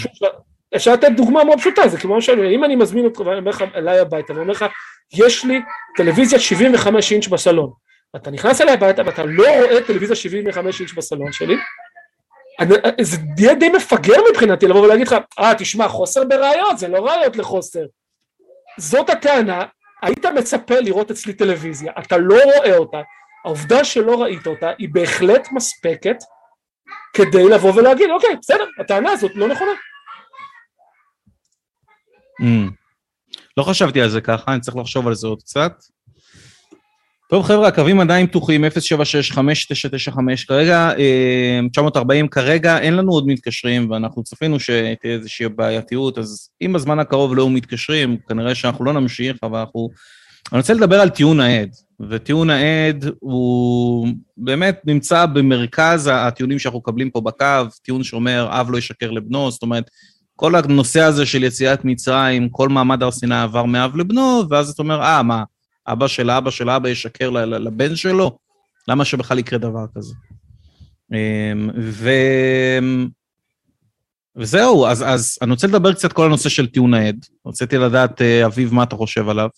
אפשר לתת דוגמה מאוד פשוטה, זה כמו שאם אני מזמין אותך ואני אומר לך אליי הביתה, ואומר לך, יש לי טלוויזיה 75 אינץ' בסלון, אתה נכנס אליי הביתה ואתה לא רואה טלוויזיה 75 אינץ' בסלון שלי, זה די מפגר מבחינתי לבוא ולהגיד לך, תשמע, חוסר בראיות, זה לא ראיות לחוסר. זאת הטענה היית מצפה לראות אצלי טלוויזיה, אתה לא רואה אותה, העובדה שלא ראית אותה היא בהחלט מספקת כדי לבוא ולהגיד, אוקיי, בסדר, הטענה הזאת לא נכונה. לא חשבתי על זה ככה, אני צריך לחשוב על זה עוד קצת. טוב חבר'ה, הקווים עדיין פתוחים, 076-5995 כרגע, 940 כרגע, אין לנו עוד מתקשרים, ואנחנו צפינו שתהיה איזושהי בעייתיות, אז אם בזמן הקרוב לא מתקשרים, כנראה שאנחנו לא נמשיך, אבל אנחנו... אני רוצה לדבר על טיעון העד, וטיעון העד הוא באמת נמצא במרכז הטיעונים שאנחנו מקבלים פה בקו, טיעון שאומר, אב לא ישקר לבנו, זאת אומרת, כל הנושא הזה של יציאת מצרים, כל מעמד הר סיני עבר מאב לבנו, ואז אתה אומר, מה? אבא של אבא של אבא ישקר לבן שלו, למה שבכלל יקרה דבר כזה? וזהו, אז אני רוצה לדבר קצת כל הנושא של טיעון העד, רציתי לדעת, אביב, מה אתה חושב עליו?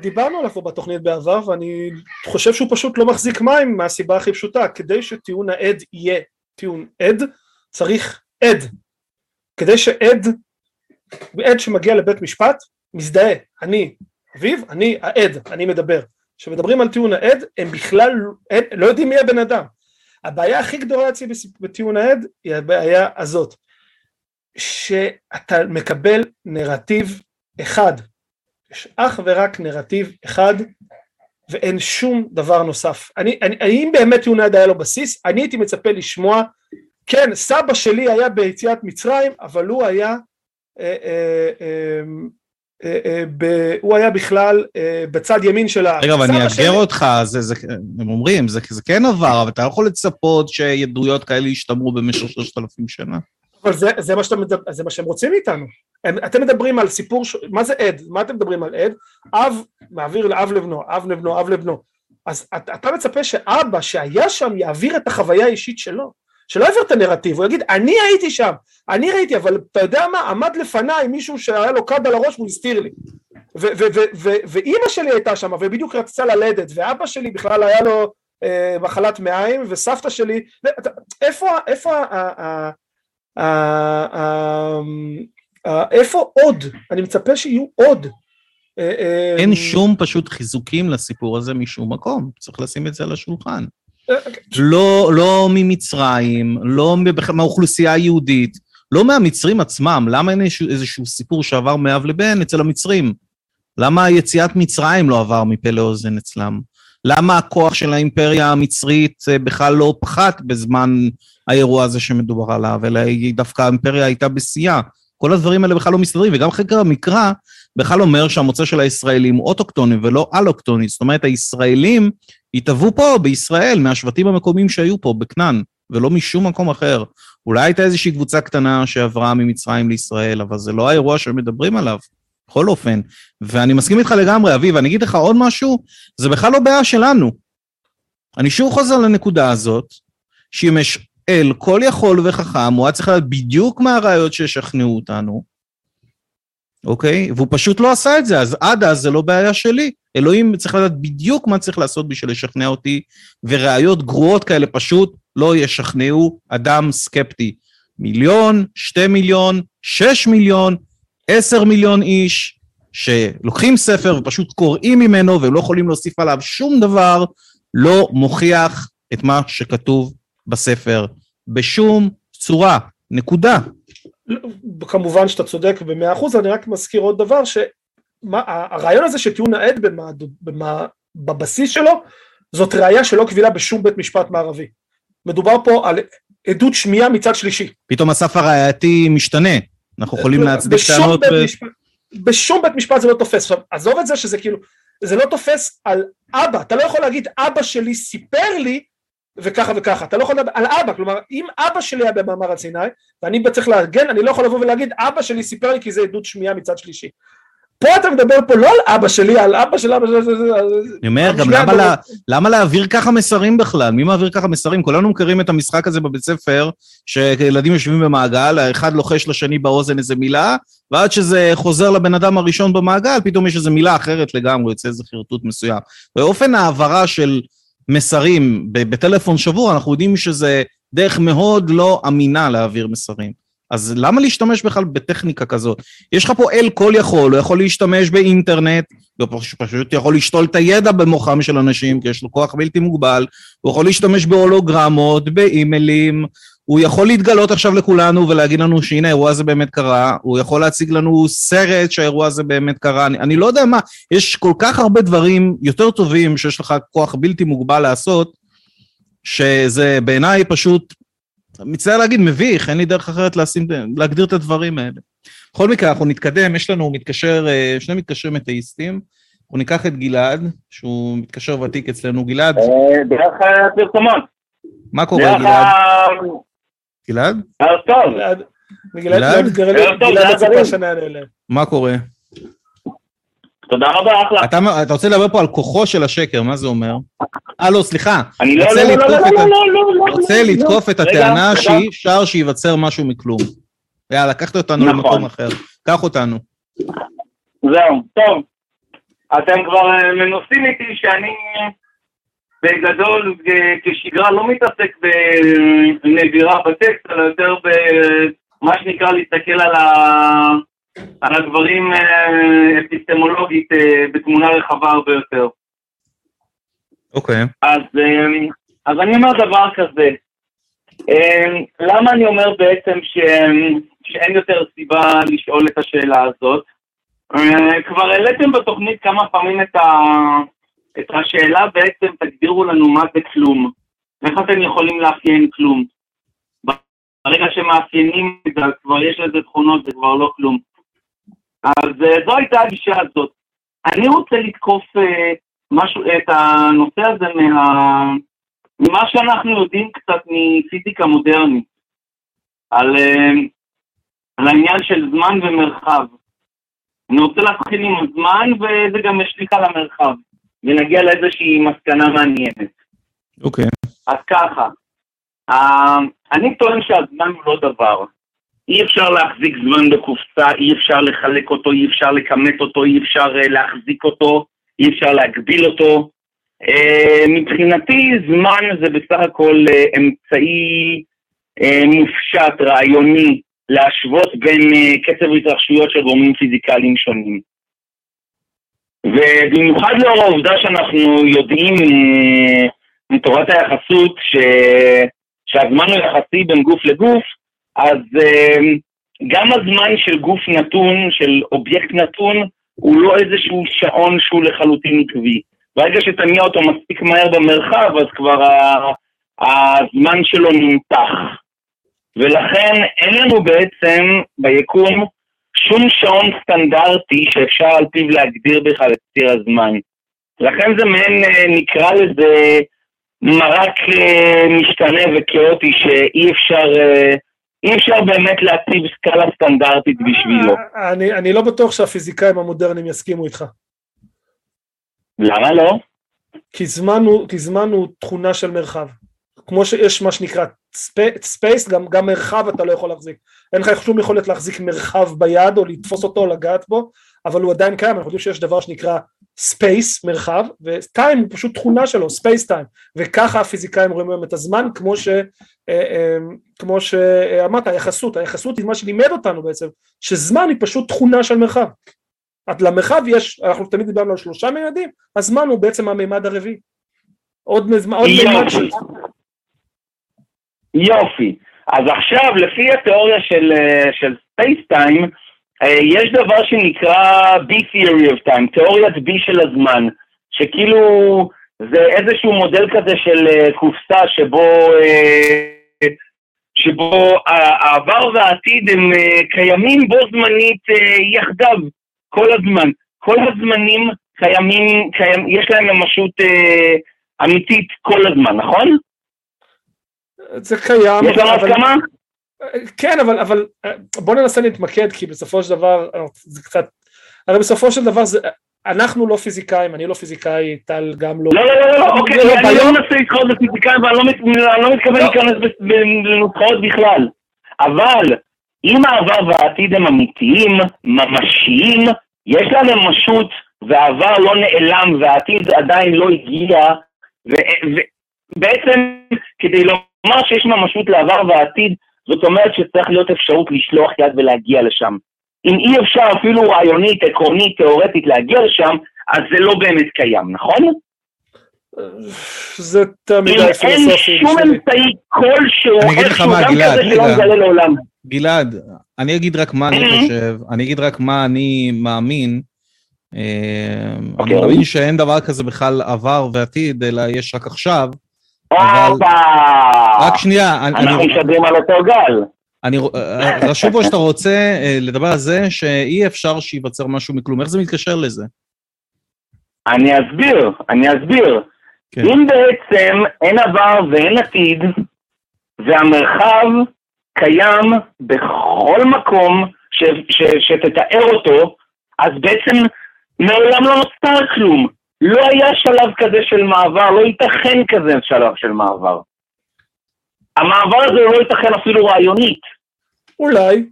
דיברנו עליו בתוכנית בעבר, ואני חושב שהוא פשוט לא מחזיק מים מהסיבה הכי פשוטה, כדי שטיעון העד יהיה טיעון עד, צריך עד, כדי שעד שמגיע לבית משפט, מזדהה, אני, אביב, אני העד, אני מדבר. כשמדברים על טיעון העד, הם בכלל לא יודעים מי הבן אדם. הבעיה הכי גדולה אצלי בטיעון העד, היא הבעיה הזאת, שאתה מקבל נרטיב אחד, יש אך ורק נרטיב אחד, ואין שום דבר נוסף. אם באמת טיעון העד היה לו בסיס, אני הייתי מצפה לשמוע, כן, סבא שלי היה ביציאת מצרים, אבל הוא היה... הוא היה בכלל בצד ימין של ה... רגע, אבל אני אגר אותך, הם אומרים, זה כן עבר, אבל אתה יכול לצפות שידויות כאלה ישתמרו במשך 3,000 שנה. אבל זה מה שהם רוצים איתנו. אתם מדברים על סיפור, מה זה עד? מה אתם מדברים על עד? אב מעביר לאב לבנו, אב לבנו. אז אתה מצפה שאבא שהיה שם יעביר את החוויה האישית שלו. שלא יעביר את הנרטיב, הוא יגיד, אני הייתי שם, אני ראיתי, אבל אתה יודע מה, עמד לפניי מישהו שהיה לו קד על הראש, הוא הסתיר לי, ואימא שלי הייתה שם, ובדיוק רצתה ללדת, ואבא שלי בכלל היה לו מחלת מעיים, וסבתא שלי, איפה עוד, אני מצפה שיהיו עוד. אין שום פשוט חיזוקים לסיפור הזה משום מקום, צריך לשים את זה על השולחן. לא ממצרים, לא מהאוכלוסייה היהודית, לא מהמצרים עצמם, למה אין איזשהו סיפור שעבר מאב לבן אצל המצרים? למה יציאת מצרים לא עבר מפה לאוזן אצלם? למה הכוח של האימפריה המצרית בכלל לא פחת בזמן האירוע הזה שמדובר עליו, אלא דווקא האימפריה הייתה בשיאה? כל הדברים האלה בכלל לא מסתדרים, וגם חקר המקרא בכלל אומר שהמוצא של הישראלים הוא אוטוקטוני ולא אלוקטוני, זאת אומרת הישראלים התאבו פה בישראל מהשבטים המקומיים שהיו פה בכנען, ולא משום מקום אחר. אולי הייתה איזושהי קבוצה קטנה שעברה ממצרים לישראל, אבל זה לא האירוע שמדברים עליו, בכל אופן. ואני מסכים איתך לגמרי, אביב, אני אגיד לך עוד משהו, זה בכלל לא בעיה שלנו. אני שוב חוזר לנקודה הזאת, שאם יש אל כל יכול וחכם, הוא היה צריך לדעת בדיוק מהראיות שישכנעו אותנו, אוקיי? והוא פשוט לא עשה את זה, אז עד אז זה לא בעיה שלי. אלוהים צריך לדעת בדיוק מה צריך לעשות בשביל לשכנע אותי, וראיות גרועות כאלה פשוט לא ישכנעו אדם סקפטי. 1,000,000, 2,000,000, 6,000,000, 10,000,000 איש, שלוקחים ספר ופשוט קוראים ממנו, ולא יכולים להוסיף עליו שום דבר, לא מוכיח את מה שכתוב בספר, בשום צורה, נקודה. כמובן שאתה צודק ב100%, אני רק מזכיר עוד דבר ש... הרעיון הזה שטיעון העד בבסיס שלו, זאת ראייה שלא קבילה בשום בית משפט מערבי. מדובר פה על עדות שמיעה מצד שלישי. פתאום הסף הראייתי משתנה, אנחנו יכולים להצדיק טענות... בשום בית משפט זה לא תופס. עכשיו, עזוב את זה שזה כאילו, זה לא תופס על אבא, אתה לא יכול להגיד אבא שלי סיפר לי, וככה וככה, אתה לא יכול לדבר על אבא, כלומר, אם אבא שלי היה במאמר על סיני, ואני צריך להגן, אני לא יכול לבוא ולהגיד אבא שלי סיפר לי כי זה עדות שמיעה מצד שלישי. פה אתה מדבר פה לא על אבא שלי, על אבא של אבא של... אני אומר, גם למה להעביר ככה מסרים בכלל? מי מעביר ככה מסרים? כולנו מכירים את המשחק הזה בבית ספר, שילדים יושבים במעגל, האחד לוחש לשני באוזן איזה מילה, ועד שזה חוזר לבן אדם הראשון במעגל, פתאום יש איזו מילה אחרת לגמרי, יוצא איזו חרטוט מסוים. באופן העברה של מסרים בטלפון שבור, אנחנו יודעים שזה דרך מאוד לא אמינה להעביר מסרים. אז למה להשתמש בכלל בטכניקה כזאת? יש לך פה אל כל יכול, הוא יכול להשתמש באינטרנט, הוא פשוט יכול להשתול את הידע במוחם של אנשים, כי יש לו כוח בלתי מוגבל, הוא יכול להשתמש בהולוגרמות, באימיילים, הוא יכול להתגלות עכשיו לכולנו ולהגיד לנו שהנה האירוע הזה באמת קרה, הוא יכול להציג לנו סרט שהאירוע הזה באמת קרה, אני לא יודע מה, יש כל כך הרבה דברים יותר טובים שיש לך כוח בלתי מוגבל לעשות, שזה בעיניי פשוט, מצטער להגיד מביך, אין לי דרך אחרת להגדיר את הדברים האלה. בכל מקרה, אנחנו נתקדם, יש לנו מתקשר, שני מתקשרים אתאיסטים, אנחנו ניקח את גלעד, שהוא מתקשר ותיק אצלנו, גלעד. דרך פרסומות. מה קורה, גלעד? גלעד? גלעד? גלעד? גלעד? מה קורה? תודה רבה, אחלה. אתה רוצה לדבר פה על כוחו של השקר, מה זה אומר? לא, סליחה. אני רוצה לתקוף את הטענה שהיא שר שיבצר משהו מכלום. יאללה, לקחת אותנו למקום אחר. קח אותנו. זהו, טוב. אתם כבר מנוסים איתי שאני בגדול כשגרה לא מתעסק בנבירה בטקסט, אלא יותר במה שנקרא להסתכל על הדברים אפיסטמולוגית בתמונה רחבה הרבה יותר. אוקיי. אז אני אומר דבר כזה. למה אני אומר בעצם שאין יותר סיבה לשאול את השאלה הזאת? כבר העליתם בתוכנית כמה פעמים את השאלה בעצם תגדירו לנו מה זה כלום. איך אתם יכולים לאפיין כלום? ברגע שמאפיינים את זה, כבר יש לזה תכונות, זה כבר לא כלום. אז זו הייתה הגישה הזאת. אני רוצה לתקוף את הנושא הזה ממה שאנחנו יודעים קצת מפיזיקה מודרנית, על העניין של זמן ומרחב. אני רוצה להתחיל עם הזמן, וזה גם משליך על המרחב, ונגיע לאיזושהי מסקנה מעניינת. אוקיי. אז ככה, אני טוען שהזמן הוא לא דבר. אי אפשר להחזיק זמן בקופסה, אי אפשר לחלק אותו, אי אפשר לקמת אותו, אי אפשר להחזיק אותו, אי אפשר להגביל אותו. מבחינתי זמן זה בסך הכל אמצעי מופשט, רעיוני, להשוות בין קצב התרחשויות של גורמים פיזיקליים שונים. ובמיוחד לאור העובדה שאנחנו יודעים מתורת היחסות שהזמן הוא יחסי בין גוף לגוף, אז גם הזמן של גוף נתון, של אובייקט נתון, הוא לא איזשהו שעון שהוא לחלוטין עקבי. ברגע שתניע אותו מספיק מהר במרחב, אז כבר הזמן שלו נמתח. ולכן אין לנו בעצם ביקום שום שעון סטנדרטי שאפשר על פיו להגדיר בכלל את ציר הזמן. לכן זה מעין נקרא לזה מרק משתנה וכאוטי שאי אפשר... אי אפשר באמת להציב סקאלה סטנדרטית בשבילו. אני לא בטוח שהפיזיקאים המודרניים יסכימו איתך. למה לא? כי זמן הוא תכונה של מרחב. כמו שיש מה שנקרא ספייס, גם מרחב אתה לא יכול להחזיק. אין לך שום יכולת להחזיק מרחב ביד, או לתפוס אותו או לגעת בו, אבל הוא עדיין קיים. אנחנו יודעים שיש דבר שנקרא ספייס, מרחב, וטיים הוא פשוט תכונה שלו, ספייס טיים. וככה הפיזיקאים רואים היום את הזמן, כמו שאמרת, היחסות היא מה שלימד אותנו בעצם, שזמן היא פשוט תכונה של מרחב. עד למרחב יש, אנחנו תמיד דיברנו על 3 מימדים, הזמן הוא בעצם המימד הרביעי. עוד מימד של... יופי. אז עכשיו, לפי התיאוריה של space time, יש דבר שנקרא B-theory of time, תיאוריית B של הזמן, שכאילו זה איזשהו מודל כזה של קופסה שבו העבר והעתיד הם קיימים בו זמנית יחדיו, כל הזמן. כל הזמנים קיימים, יש להם ממשות אמיתית כל הזמן, נכון? זה קיים. יש לנו הסכמה? כן, אבל בוא ננסה להתמקד, כי בסופו של דבר, זה קצת, הרי בסופו של דבר, אנחנו לא פיזיקאים, אני לא פיזיקאי, טל גם לא... לא, אוקיי, אני לא מנסה להתחרות בפיזיקאים, ואני לא מתכוון להיכנס לנוסחאות בכלל. אבל, אם העבר והעתיד הם אמיתיים, ממשיים, יש להם ממשות, והעבר לא נעלם, והעתיד עדיין לא הגיע, ובעצם, כדי לומר שיש ממשות לעבר והעתיד, זאת אומרת שצריך להיות אפשרות לשלוח יד ולהגיע לשם. אם אי אפשר אפילו רעיונית, עקרונית, תיאורטית להגיע לשם, אז זה לא באמת קיים, נכון? זה תמיד הפילוסופיה. אם אין שום אמצעי כלשהו, איזשהו גם כזה שלא מגלה לעולם. גלעד, אני אגיד רק מה אני חושב, אני אגיד רק מה אני מאמין, אני מאמין שאין דבר כזה בכלל עבר ועתיד, אלא יש רק עכשיו, אבל... רק שנייה, אנחנו משדרים על אותו גל. רשום פה שאתה רוצה לדבר על זה, שאי אפשר שיבצר משהו מכלום, איך זה מתקשר לזה? אני אסביר. אם בעצם אין עבר ואין עתיד, והמרחב קיים בכל מקום שתתאר אותו, אז בעצם מעולם לא נוצר כלום. לא היה שלב כזה של מעבר, לא ייתכן כזה שלב של מעבר. המעבר הזה לא ייתכן אפילו רעיונית. אולי.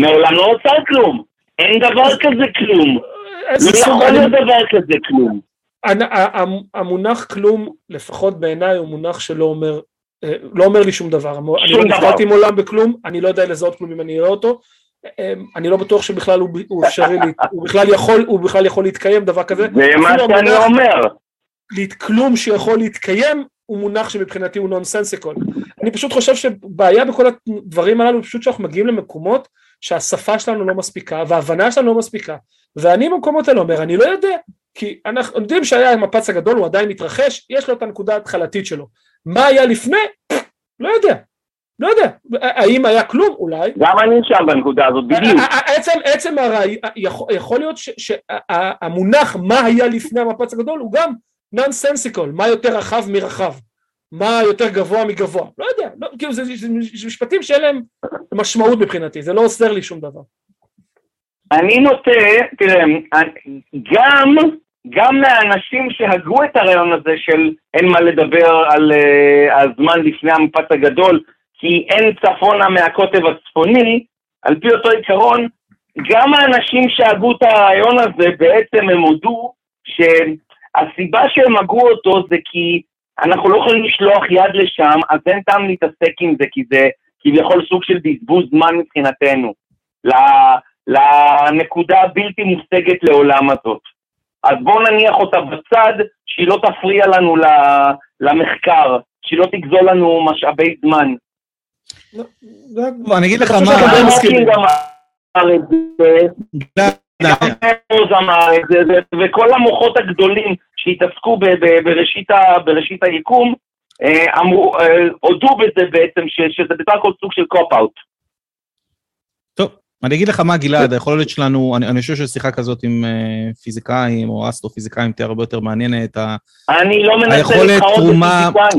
מעולם לא נוצר כלום. אין דבר כזה כלום. לא יכול להיות דבר כזה כלום. המונח כלום, לפחות בעיניי, הוא מונח שלא אומר... לא אומר לי שום דבר, אני לא נפגעתי עם עולם בכלום, אני לא יודע לזהות כלום אם אני אראה אותו, אני לא בטוח שבכלל הוא אפשרי, הוא בכלל יכול להתקיים דבר כזה. זה מה שאני אומר. כלום שיכול להתקיים, הוא מונח שמבחינתי הוא נונסנסיקון. אני פשוט חושב שבעיה בכל הדברים הללו, פשוט שאנחנו מגיעים למקומות שהשפה שלנו לא מספיקה, וההבנה שלנו לא מספיקה, ואני במקומות האלה אומר, אני לא יודע, כי אנחנו יודעים שהיה המפץ הגדול, הוא עדיין מתרחש, יש לו את הנקודה ההתחלתית שלו. מה היה לפני? לא יודע. האם היה כלום? אולי. גם אני שם בנקודה הזאת, בדיוק. עצם יכול להיות שהמונח מה היה לפני המפץ הגדול הוא גם נונסנסיקול, מה יותר רחב מרחב, מה יותר גבוה מגבוה, לא יודע, כאילו זה משפטים שאין להם משמעות מבחינתי, זה לא עושה לי שום דבר. אני נוטה, תראה, גם לאנשים שהגו את הרעיון הזה של אין מה לדבר על הזמן לפני המפץ הגדול, כי אין צפונה מהקוטב הצפוני, על פי אותו עיקרון, גם האנשים שהגו את הרעיון הזה בעצם הם הודו שהסיבה שהם הגו אותו זה כי אנחנו לא יכולים לשלוח יד לשם, אז אין טעם להתעסק עם זה, כי זה כביכול סוג של בזבוז זמן מבחינתנו, לנקודה הבלתי מושגת לעולם הזאת. אז בואו נניח אותה בצד, שהיא לא תפריע לנו למחקר, שהיא לא תגזול לנו משאבי זמן. אני אגיד לך מה... וכל המוחות הגדולים שהתעסקו בראשית היקום, הודו בזה בעצם שזה בטח כל סוג של קופ-אוט. טוב. אני אגיד לך מה, גלעד, היכולת שלנו, אני חושב ששיחה כזאת עם פיזיקאים או אסטרופיזיקאים תהיה הרבה יותר מעניינת. אני לא מנסה לחרות את פיזיקאים.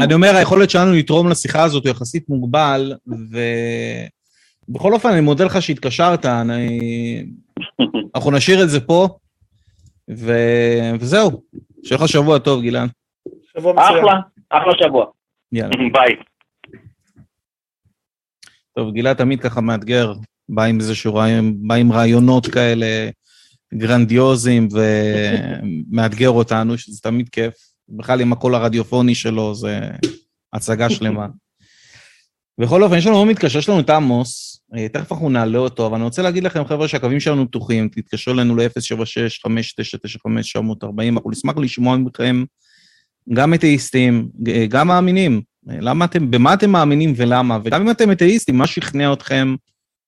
אני אומר, היכולת שלנו לתרום לשיחה הזאת היא יחסית מוגבל, ובכל אופן, אני מודה לך שהתקשרת, אנחנו נשאיר את זה פה, וזהו, שיהיה לך שבוע טוב, גלעד. שבוע מצוין. אחלה שבוע. יאללה. ביי. טוב, גלעד תמיד ככה מאתגר. בא עם איזשהו רעיונות כאלה גרנדיוזיים ומאתגר אותנו, שזה תמיד כיף. בכלל עם הקול הרדיופוני שלו, זה הצגה שלמה. בכל אופן, יש לנו מאוד מתקשר, יש לנו את עמוס, תכף אנחנו נעלה אותו, אבל אני רוצה להגיד לכם, חבר'ה, שהקווים שלנו פתוחים, תתקשרו לנו ל-076-599-5940, אנחנו נשמח לשמוע מכם גם אתאיסטים, גם מאמינים, במה אתם מאמינים ולמה, וגם אם אתם אתאיסטים, מה שכנע אתכם,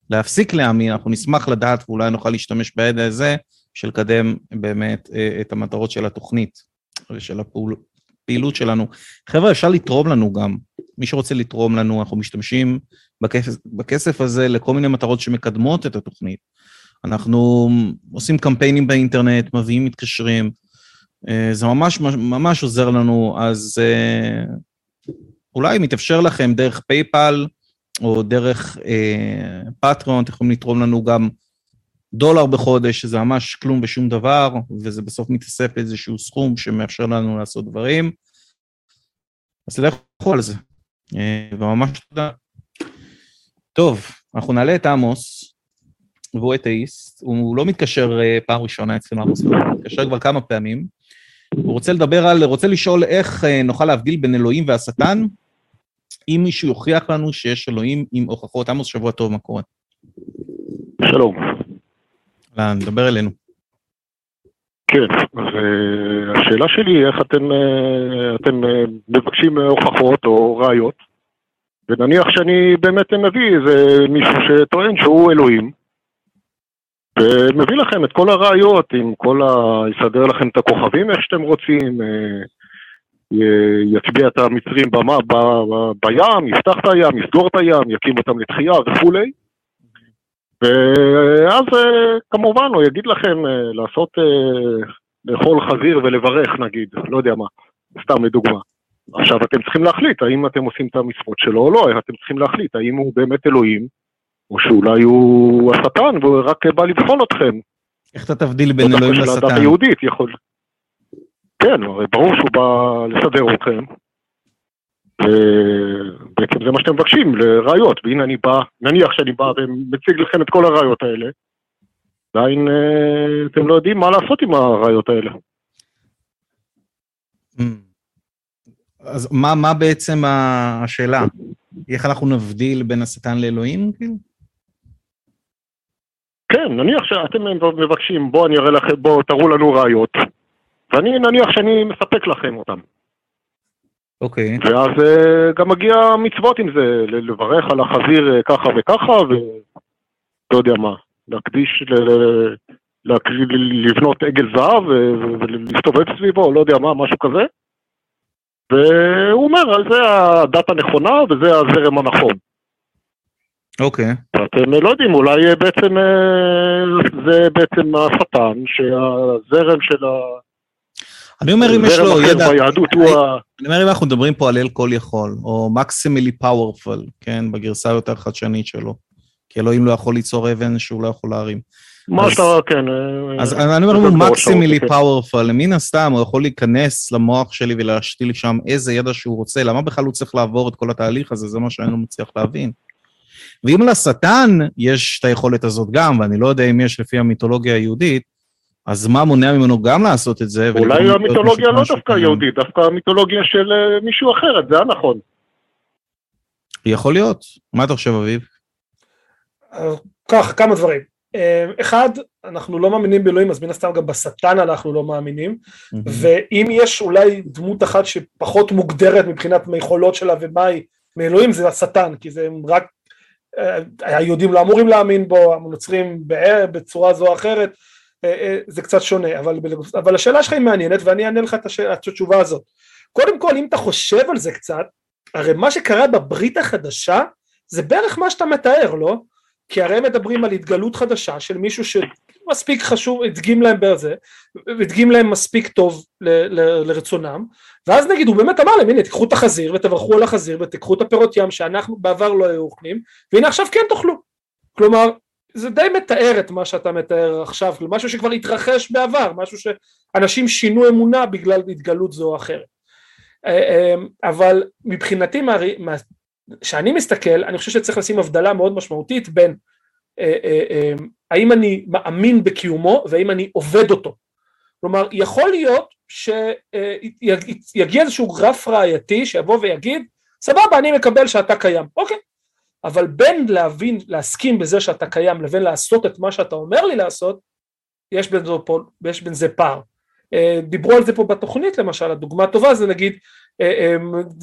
להפסיק להאמין, אנחנו נשמח לדעת ואולי נוכל להשתמש בידע הזה של לקדם באמת את המטרות של התוכנית ושל הפעילות שלנו. חבר'ה, אפשר לתרום לנו גם, מי שרוצה לתרום לנו, אנחנו משתמשים בכסף הזה לכל מיני מטרות שמקדמות את התוכנית. אנחנו עושים קמפיינים באינטרנט, מביאים מתקשרים, זה ממש ממש עוזר לנו, אז אולי מתאפשר לכם דרך פייפאל, או דרך פטריון, אתם יכולים לתרום לנו גם $1 בחודש, שזה ממש כלום ושום דבר, וזה בסוף מתאסף לאיזשהו סכום שמאפשר לנו לעשות דברים. אז תלכו על זה, וממש תודה. טוב, אנחנו נעלה את עמוס, והוא אתאיסט, הוא לא מתקשר פעם ראשונה אצלנו, הוא מתקשר כבר כמה פעמים, הוא רוצה לשאול איך נוכל להבדיל בין אלוהים והשטן, אם מישהו יוכיח לנו שיש אלוהים עם הוכחות. עמוס, שבוע טוב, מה קורה? שלום. לא, נדבר אלינו. כן, אז השאלה שלי, איך אתם מבקשים הוכחות או ראיות, ונניח שאני באמת מביא איזה מישהו שטוען שהוא אלוהים, ומביא לכם את כל הראיות, עם כל יסדר לכם את הכוכבים איך שאתם רוצים, יצביע את המצרים בים, יפתח את הים, יסגור את הים, יקים אותם לתחייה וכולי, ואז כמובן הוא יגיד לכם לעשות לאכול חזיר ולברך נגיד, לא יודע מה, סתם לדוגמה. עכשיו אתם צריכים להחליט האם אתם עושים את המצוות שלו או לא, אתם צריכים להחליט האם הוא באמת אלוהים, או שאולי הוא השטן והוא רק בא לבחון אתכם. איך אתה תבדיל בין אלוהים לשטן? זאת הדת היהודית יכול. כן, ברור שהוא בא לסדר אתכם. בעצם זה מה שאתם מבקשים, לראיות, והנה אני בא, נניח שאני בא ומציג לכם את כל הראיות האלה, עדיין אתם לא יודעים מה לעשות עם הראיות האלה. אז מה בעצם השאלה? איך אנחנו נבדיל בין השטן לאלוהים? כן, נניח שאתם מבקשים, בואו תראו לנו ראיות, ואני נניח שאני מספק לכם אותם. אוקיי. ואז גם מגיע מצוות עם זה, לברך על החזיר ככה וככה, ולא יודע מה, להקדיש, לבנות עגל זהב, ולהסתובב סביבו, לא יודע מה, משהו כזה. והוא אומר, זה הדת הנכונה, וזה הזרם הנכון. אוקיי. ואתם לא יודעים, אולי בעצם, זה בעצם השטן, שהזרם של ה... אני אומר אם יש לו ידע, אני אומר אם אנחנו מדברים פה על אל כל יכול, או maximally powerful, כן, בגרסה יותר חדשנית שלו, כי אלוהים לא יכול ליצור אבן שהוא לא יכול להרים. מה אתה, כן. אז אני אומר אם הוא maximally powerful, מן הסתם הוא יכול להיכנס למוח שלי ולהשתיל שם איזה ידע שהוא רוצה, למה בכלל הוא צריך לעבור את כל התהליך הזה, זה מה שאני לא מצליח להבין. ואם לשטן יש את היכולת הזאת גם, ואני לא יודע אם יש לפי המיתולוגיה היהודית, אז מה מונע ממנו גם לעשות את זה? אולי המיתולוגיה לא דווקא יהודית, דווקא המיתולוגיה של מישהו אחרת, זה נכון. יכול להיות. מה אתה חושב, אביב? כך, כמה דברים. אחד, אנחנו לא מאמינים באלוהים, אז מן הסתם גם בשטן אנחנו לא מאמינים, ואם יש אולי דמות אחת שפחות מוגדרת מבחינת מיכולות שלה ומה היא מאלוהים, זה השטן, כי זה רק, היהודים לא אמורים להאמין בו, הנוצרים בצורה זו או אחרת, זה קצת שונה, אבל השאלה שלך היא מעניינת, ואני אענה לך את התשובה הזאת. קודם כל, אם אתה חושב על זה קצת, הרי מה שקרה בברית החדשה, זה בערך מה שאתה מתאר, לא? כי הרי מדברים על התגלות חדשה של מישהו שמספיק חשוב, הדגים להם בזה, הדגים להם מספיק טוב לרצונם, ואז נגיד, הוא באמת אמר להם, הנה, תקחו את החזיר, ותברכו על החזיר, ותקחו את הפירות ים, שאנחנו בעבר לא היו אוכלים, והנה עכשיו כן תאכלו. כלומר, זה די מתאר את מה שאתה מתאר עכשיו, משהו שכבר התרחש בעבר, משהו שאנשים שינו אמונה בגלל התגלות זו או אחרת. אבל מבחינתי, שאני מסתכל, אני חושב שצריך לשים הבדלה מאוד משמעותית בין, האם אני מאמין בקיומו, והאם אני עובד אותו. כלומר, יכול להיות שיגיע איזשהו גרף ראייתי, שיבוא ויגיד, סבבה, אני מקבל שאתה קיים, אוקיי. אבל בין להבין, להסכים בזה שאתה קיים, לבין לעשות את מה שאתה אומר לי לעשות, יש בין זה פער. דיברו על זה פה בתוכנית למשל, הדוגמה הטובה זה נגיד,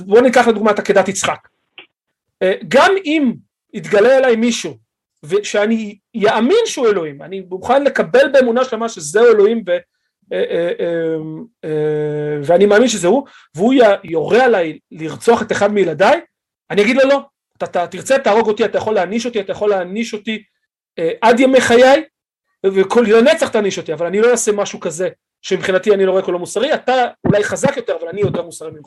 בואו ניקח לדוגמה את עקדת יצחק. גם אם יתגלה אליי מישהו, שאני יאמין שהוא אלוהים, אני מוכן לקבל באמונה שלמה שזהו אלוהים, ואני מאמין שזהו, והוא יורה עליי לרצוח את אחד מילדיי, אני אגיד לו לא. אתה תרצה, תהרוג אותי, אתה יכול להעניש אותי, עד ימי חיי, וכל לנצח תעניש אותי, אבל אני לא אעשה משהו כזה, שמבחינתי אני לא רואה כולו מוסרי, אתה אולי חזק יותר, אבל אני יותר מוסרי ממך.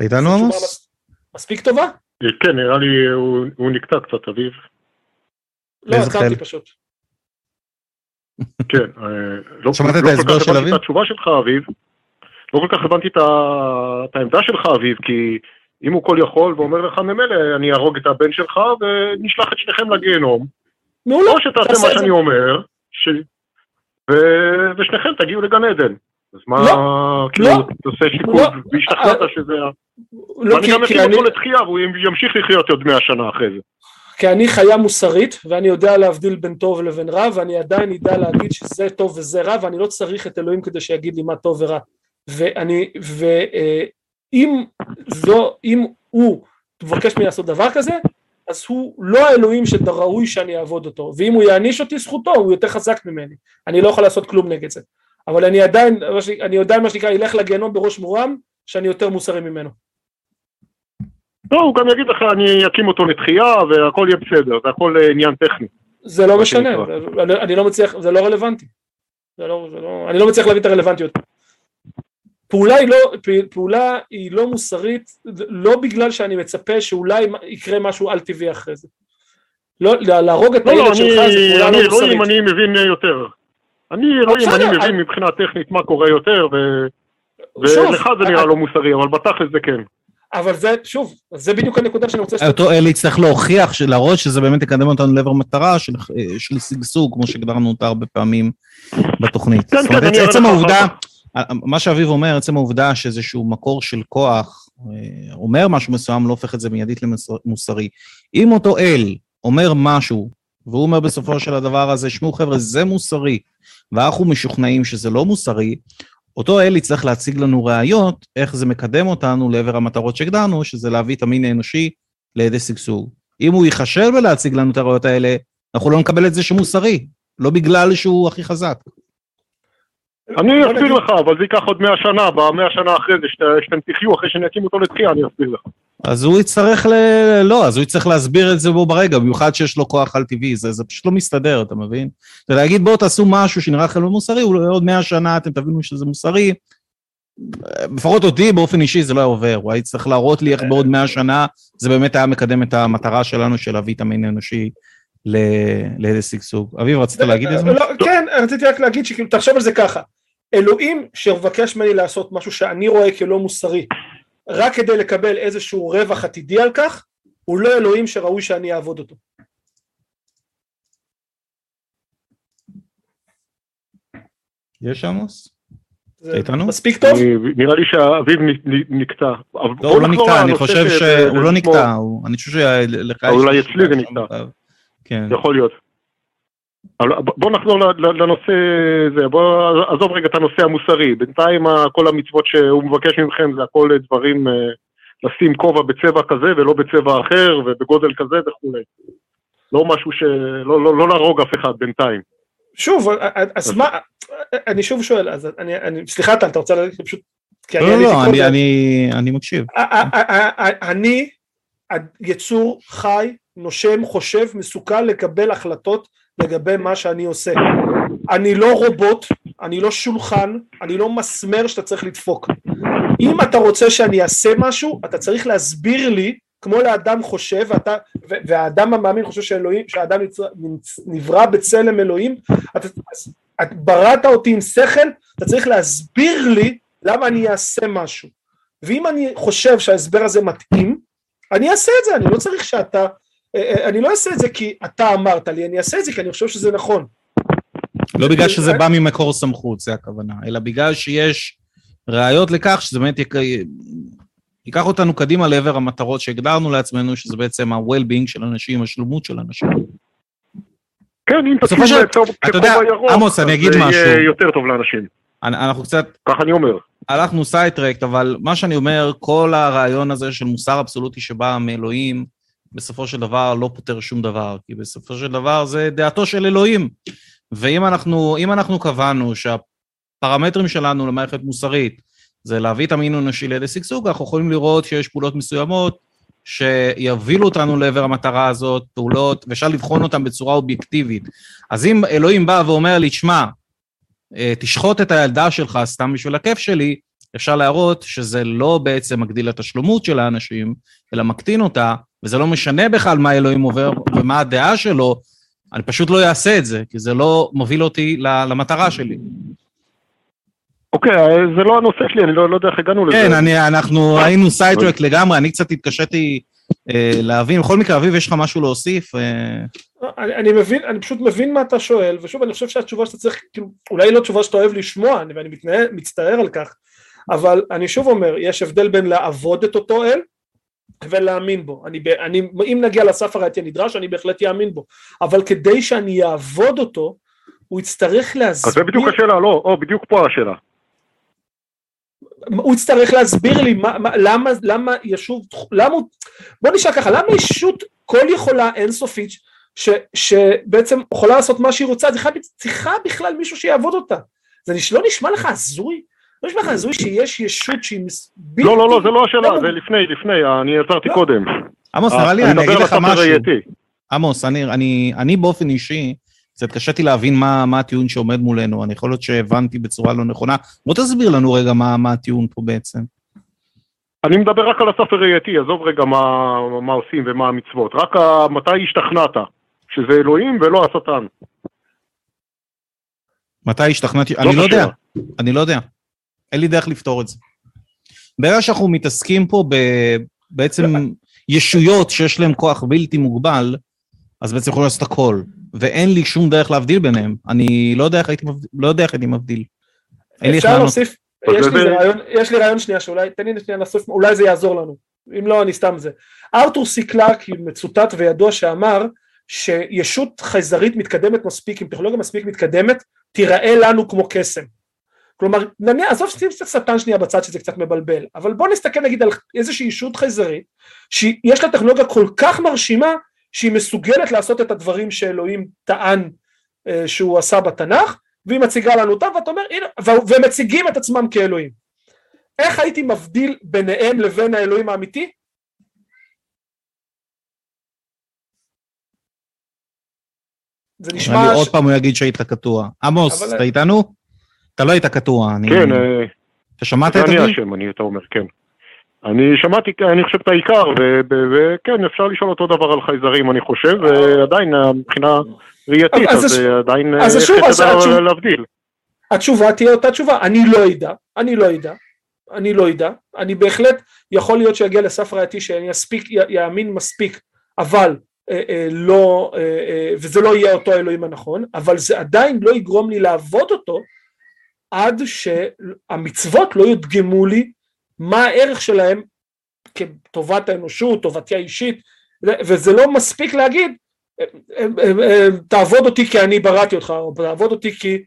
איתנו עמוס? מספיק טובה? כן, נראה לי, הוא נקטע קצת, אביב. לא, עצרתי פשוט. כן, לא כל כך הבנתי את התשובה שלך, אביב. לא כל כך הבנתי את העמדה שלך, אביב, כי אם הוא כל יכול ואומר לך ממילא, אני ארוג את הבן שלך ונשלח את שניכם לגיהנום. או שתעשה מה שאני אומר, ושניכם תגיעו לגן עדן. אז מה, כאילו, תעשה שיקול, והשתכנת שזה... ואני גם אתחיל אותו לתחייה, והוא ימשיך לחיות עוד 100 שנה אחרי זה. כי אני חיה מוסרית, ואני יודע להבדיל בין טוב לבין רע, ואני עדיין יודע להגיד שזה טוב וזה רע, ואני לא צריך את אלוהים כדי שיגיד לי מה טוב ורע. ואני, אם הוא מבקש ממני לעשות דבר כזה, אז הוא לא האלוהים שראוי שאני אעבוד אותו, ואם הוא יעניש אותי זכותו, הוא יותר חזק ממני, אני לא יכול לעשות כלום נגד זה, אבל אני עדיין, מה שנקרא, ילך לגיהנום בראש מורם, שאני יותר מוסרי ממנו. לא, הוא גם יגיד לך, אני אקים אותו לתחייה, והכל יהיה בסדר, זה הכל עניין טכני. זה לא משנה, אני לא מצליח, זה לא רלוונטי, אני לא מצליח להביא את הרלוונטיות. פעולה היא לא מוסרית, לא בגלל שאני מצפה שאולי יקרה משהו על טבעי אחרי זה. להרוג את הילד שלך זה פעולה לא מוסרית. אני מבין יותר. אני מבין מבחינה טכנית מה קורה יותר, ולך זה נראה לא מוסרי, אבל בתכל'ס זה כן. אבל זה, שוב, זה בדיוק הנקודה שאני רוצה... אותו אלי צריך להוכיח, להראות שזה באמת יקדם אותנו לעבר מטרה של סגסוג, כמו שגדרנו אותה הרבה פעמים בתוכנית. זאת אומרת, עצם העובדה... מה שאביב אומר, עצם העובדה שאיזשהו מקור של כוח אומר משהו מסוים, לא הופך את זה מיידית למוסרי. אם אותו אל אומר משהו, והוא אומר בסופו של הדבר הזה, שמו חבר'ה, זה מוסרי, ואנחנו משוכנעים שזה לא מוסרי, אותו אל יצטרך להציג לנו ראיות, איך זה מקדם אותנו לעבר המטרות שגדרנו, שזה להביא את המין האנושי לידי סגסוג. אם הוא ייחשב ולהציג לנו את הראיות האלה, אנחנו לא נקבל את זה שמוסרי, לא בגלל שהוא הכי חזק. אני אסביר לך, אבל זה ייקח עוד 100 שנה, ב100 שנה אחרי זה, שאתם תחיו, אחרי שנקים אותו לתחייה, אני אסביר לך. אז הוא יצטרך אז הוא יצטרך להסביר את זה בו ברגע, במיוחד שיש לו כוח על טבעי, זה פשוט לא מסתדר, אתה מבין? זה להגיד, בואו תעשו משהו שנראה לכם לא מוסרי, עוד 100 שנה אתם תבינו שזה מוסרי, לפחות אותי באופן אישי זה לא היה עובר, הוא היה צריך להראות לי איך בעוד 100 שנה, זה באמת היה מקדם את המטרה שלנו של להביא את המין האנושי, לידי סגסוג. אביב, רצית להגיד את זה? כן, רציתי רק להגיד שכאילו, תחשוב על זה ככה, אלוהים שמבקש ממני לעשות משהו שאני רואה כלא מוסרי, רק כדי לקבל איזשהו רווח עתידי על כך, הוא לא אלוהים שראוי שאני אעבוד אותו. יש עמוס? זה מספיק טוב? נראה לי שהאביב נקטע. לא, הוא לא נקטע, אני חושב שהוא לא נקטע, אני חושב שלך... אולי אצלי זה נקטע. כן. יכול להיות. בוא נחזור לנושא זה, בוא עזוב רגע את הנושא המוסרי, בינתיים כל המצוות שהוא מבקש ממכם זה הכל דברים לשים כובע בצבע כזה ולא בצבע אחר ובגודל כזה וכולי. לא משהו לא להרוג אף אחד בינתיים. שוב, אז מה, אני שוב שואל, אז אני, סליחה טל, אתה רוצה להגיד פשוט, כי אני... לא, אני מקשיב. אני, יצור חי, נושם, חושב, מסוכן לקבל החלטות לגבי מה שאני עושה. אני לא רובוט, אני לא שולחן, אני לא מסמר שאתה צריך לדפוק. אם אתה רוצה שאני אעשה משהו, אתה צריך להסביר לי, כמו לאדם חושב, והאדם המאמין חושב שאלוהים, שהאדם נברא בצלם אלוהים, את בראת אותי עם שכל, אתה צריך להסביר לי למה אני אעשה משהו. ואם אני חושב שההסבר הזה מתאים, אני אעשה את זה, אני לא צריך שאתה אני לא אעשה את זה כי אתה אמרת לי, אני אעשה את זה כי אני חושב שזה נכון. לא בגלל שזה בא ממקור סמכות, זה הכוונה, אלא בגלל שיש ראיות לכך שזה באמת ייקח אותנו קדימה לעבר המטרות שהגדרנו לעצמנו, שזה בעצם ה-well-being של אנשים, השלמות של אנשים. כן, אם תסכים ככובע ירוק, זה יהיה יותר טוב לאנשים. אנחנו קצת... כך אני אומר. הלכנו סייטרקט, אבל מה שאני אומר, כל הרעיון הזה של מוסר אבסולוטי שבא מאלוהים, בסופו של דבר לא פותר שום דבר, כי בסופו של דבר זה דעתו של אלוהים, ואם אנחנו קבענו שהפרמטרים שלנו למערכת מוסרית, זה להביא את המין האנושי לידי סגסוג, אנחנו יכולים לראות שיש פעולות מסוימות, שיבילו אותנו לעבר המטרה הזאת, פעולות, ואפשר לבחון אותן בצורה אובייקטיבית, אז אם אלוהים בא ואומר לי, שמע, תשחוט את הילדה שלך סתם בשביל הכיף שלי, אפשר להראות שזה לא בעצם מגדיל את השלומות של האנשים, אלא מקטין אותה, וזה לא משנה בכלל מה אלוהים עובר ומה הדעה שלו, אני פשוט לא אעשה את זה, כי זה לא מוביל אותי למטרה שלי. אוקיי, זה לא הנושא שלי, אני לא יודע איך הגענו לזה. כן, אנחנו היינו סייטרק לגמרי, אני קצת התקשיתי להבין. בכל מקרה, אביב, יש לך משהו להוסיף? אני מבין, אני פשוט מבין מה אתה שואל, ושוב, אני חושב שהתשובה שאתה צריך, כאילו, אולי לא תשובה שאתה אוהב לשמוע, ואני מצטער על כך, אבל אני שוב אומר, יש הבדל בין לעבוד את אותו אל, ולהאמין בו. אם נגיע לסף הראייתי הנדרש, אני בהחלט יאמין בו. אבל כדי שאני אעבוד אותו, הוא יצטרך להסביר... אז זה בדיוק השאלה, לא, או בדיוק פה השאלה. הוא יצטרך להסביר לי למה ישוב... בוא נשאל ככה, למה ישות כל יכולה אינסופית, שבעצם יכולה לעשות מה שהיא רוצה, צריכה בכלל מישהו שיעבוד אותה. זה לא נשמע לך הזוי? לא נשמע לך הזוי שיש ישות שהיא מסביר... לא, לא, לא, זה לא השאלה, זה לפני, אני עצרתי קודם. עמוס, נראה לי, אני אגיד לך משהו. עמוס, אני באופן אישי, קצת קשתי להבין מה הטיעון שעומד מולנו, אני יכול להיות שהבנתי בצורה לא נכונה, בוא תסביר לנו רגע מה הטיעון פה בעצם. אני מדבר רק על הסף הראייתי, עזוב רגע מה עושים ומה המצוות, רק מתי השתכנעת, שזה אלוהים ולא השטן. מתי השתכנעתי? אני לא יודע, אין לי דרך לפתור את זה. בעיה שאנחנו מתעסקים פה בעצם ישויות שיש להם כוח בלתי מוגבל, אז בעצם יכולים לעשות הכל. ואין לי שום דרך להבדיל ביניהם, אני לא יודע איך הייתי מבדיל. אפשר להוסיף, יש לי רעיון שנייה שאולי, תן לי שנייה להוסיף, אולי זה יעזור לנו, אם לא אני סתם זה. ארתור סי קלארק מצוטט וידוע שאמר, שישות חייזרית מתקדמת מספיק, עם טכנולוגיה מספיק מתקדמת, תיראה לנו כמו קסם. כלומר, עזוב סטן שנייה בצד שזה קצת מבלבל, אבל בוא נסתכל נגיד על איזושהי ישות חייזרית, שיש לה טכנולוגיה כל כך מרשימה, שהיא מסוגלת לעשות את הדברים שאלוהים טען שהוא עשה בתנ"ך, והיא מציגה לנו אותם, ואתה אומר, ומציגים את עצמם כאלוהים. איך הייתי מבדיל ביניהם לבין האלוהים האמיתי? זה נשמע... אני עוד פעם הוא יגיד שהיית קטוע. עמוס, אתה איתנו? אתה לא היית קטוע. כן. אתה שמעת את זה? אני אשם, אתה אומר, כן. אני שמעתי, אני חושב את העיקר, וכן, אפשר לשאול אותו דבר על חייזרים, אני חושב, ועדיין, מבחינה ראייתית, אז עדיין, איך כדאי להבדיל? התשובה תהיה אותה תשובה, אני לא יודע, אני בהחלט יכול להיות שיגיע לסף ראייתי, שאני יאמין מספיק, אבל לא, וזה לא יהיה אותו אלוהים הנכון, אבל זה עדיין לא יגרום לי לעבוד אותו, עד שהמצוות לא יודגמו לי, מה הערך שלהם כטובת האנושות, טובתי האישית, וזה לא מספיק להגיד, תעבוד אותי כי אני בראתי אותך, או תעבוד אותי כי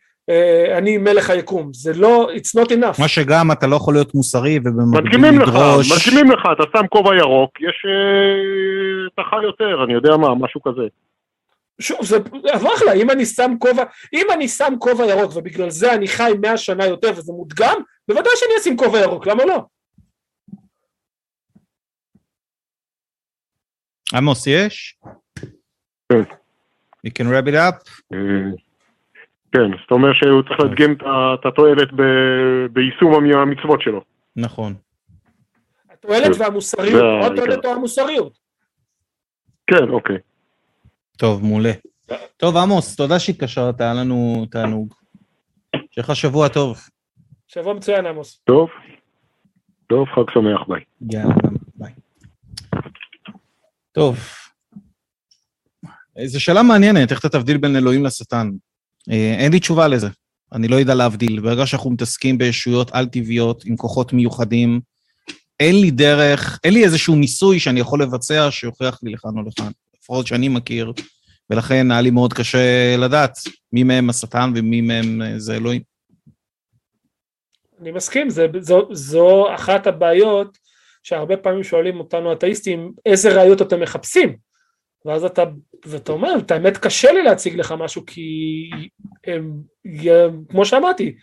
אני מלך היקום, זה לא, it's not enough. מה שגם אתה לא יכול להיות מוסרי, ובמקביל לדרוש... מתקימים לך, אתה שם כובע ירוק, יש תחר יותר, אני יודע מה, משהו כזה. שוב, זה אחלה, אם אני שם כובע ירוק, ובגלל זה אני חי 100 שנה יותר, וזה מודגם, בוודאי שאני אשים כובע ירוק, למה לא? עמוס, יש? כן. You can wrap it up? כן, זאת אומרת שהוא צריך לדגם את התועלת ביישום המצוות שלו. נכון. התועלת והמוסריות, או התועלת או המוסריות. כן, אוקיי. טוב, מעולה. טוב, עמוס, תודה שהתקשרת, היה לנו תענוג. שלך שבוע טוב. שבוע מצוין, עמוס. טוב, חג שמח, ביי. יאללה, ביי. טוב. זו שאלה מעניינת, איך אתה תבדיל בין אלוהים לשטן? אין לי תשובה לזה. אני לא יודע להבדיל. ברגע שאנחנו מתעסקים בישויות על-טבעיות, עם כוחות מיוחדים, אין לי דרך, אין לי איזשהו ניסוי שאני יכול לבצע, שיוכיח לי לכאן או לכאן. לפחות שאני מכיר, ולכן היה לי מאוד קשה לדעת מי מהם השטן ומי מהם זה אלוהים. אני מסכים, זו אחת הבעיות שהרבה פעמים שואלים אותנו אתאיסטים, איזה ראיות אתם מחפשים? ואז אתה אומר, את האמת קשה לי להציג לך משהו, כי כמו שאמרתי,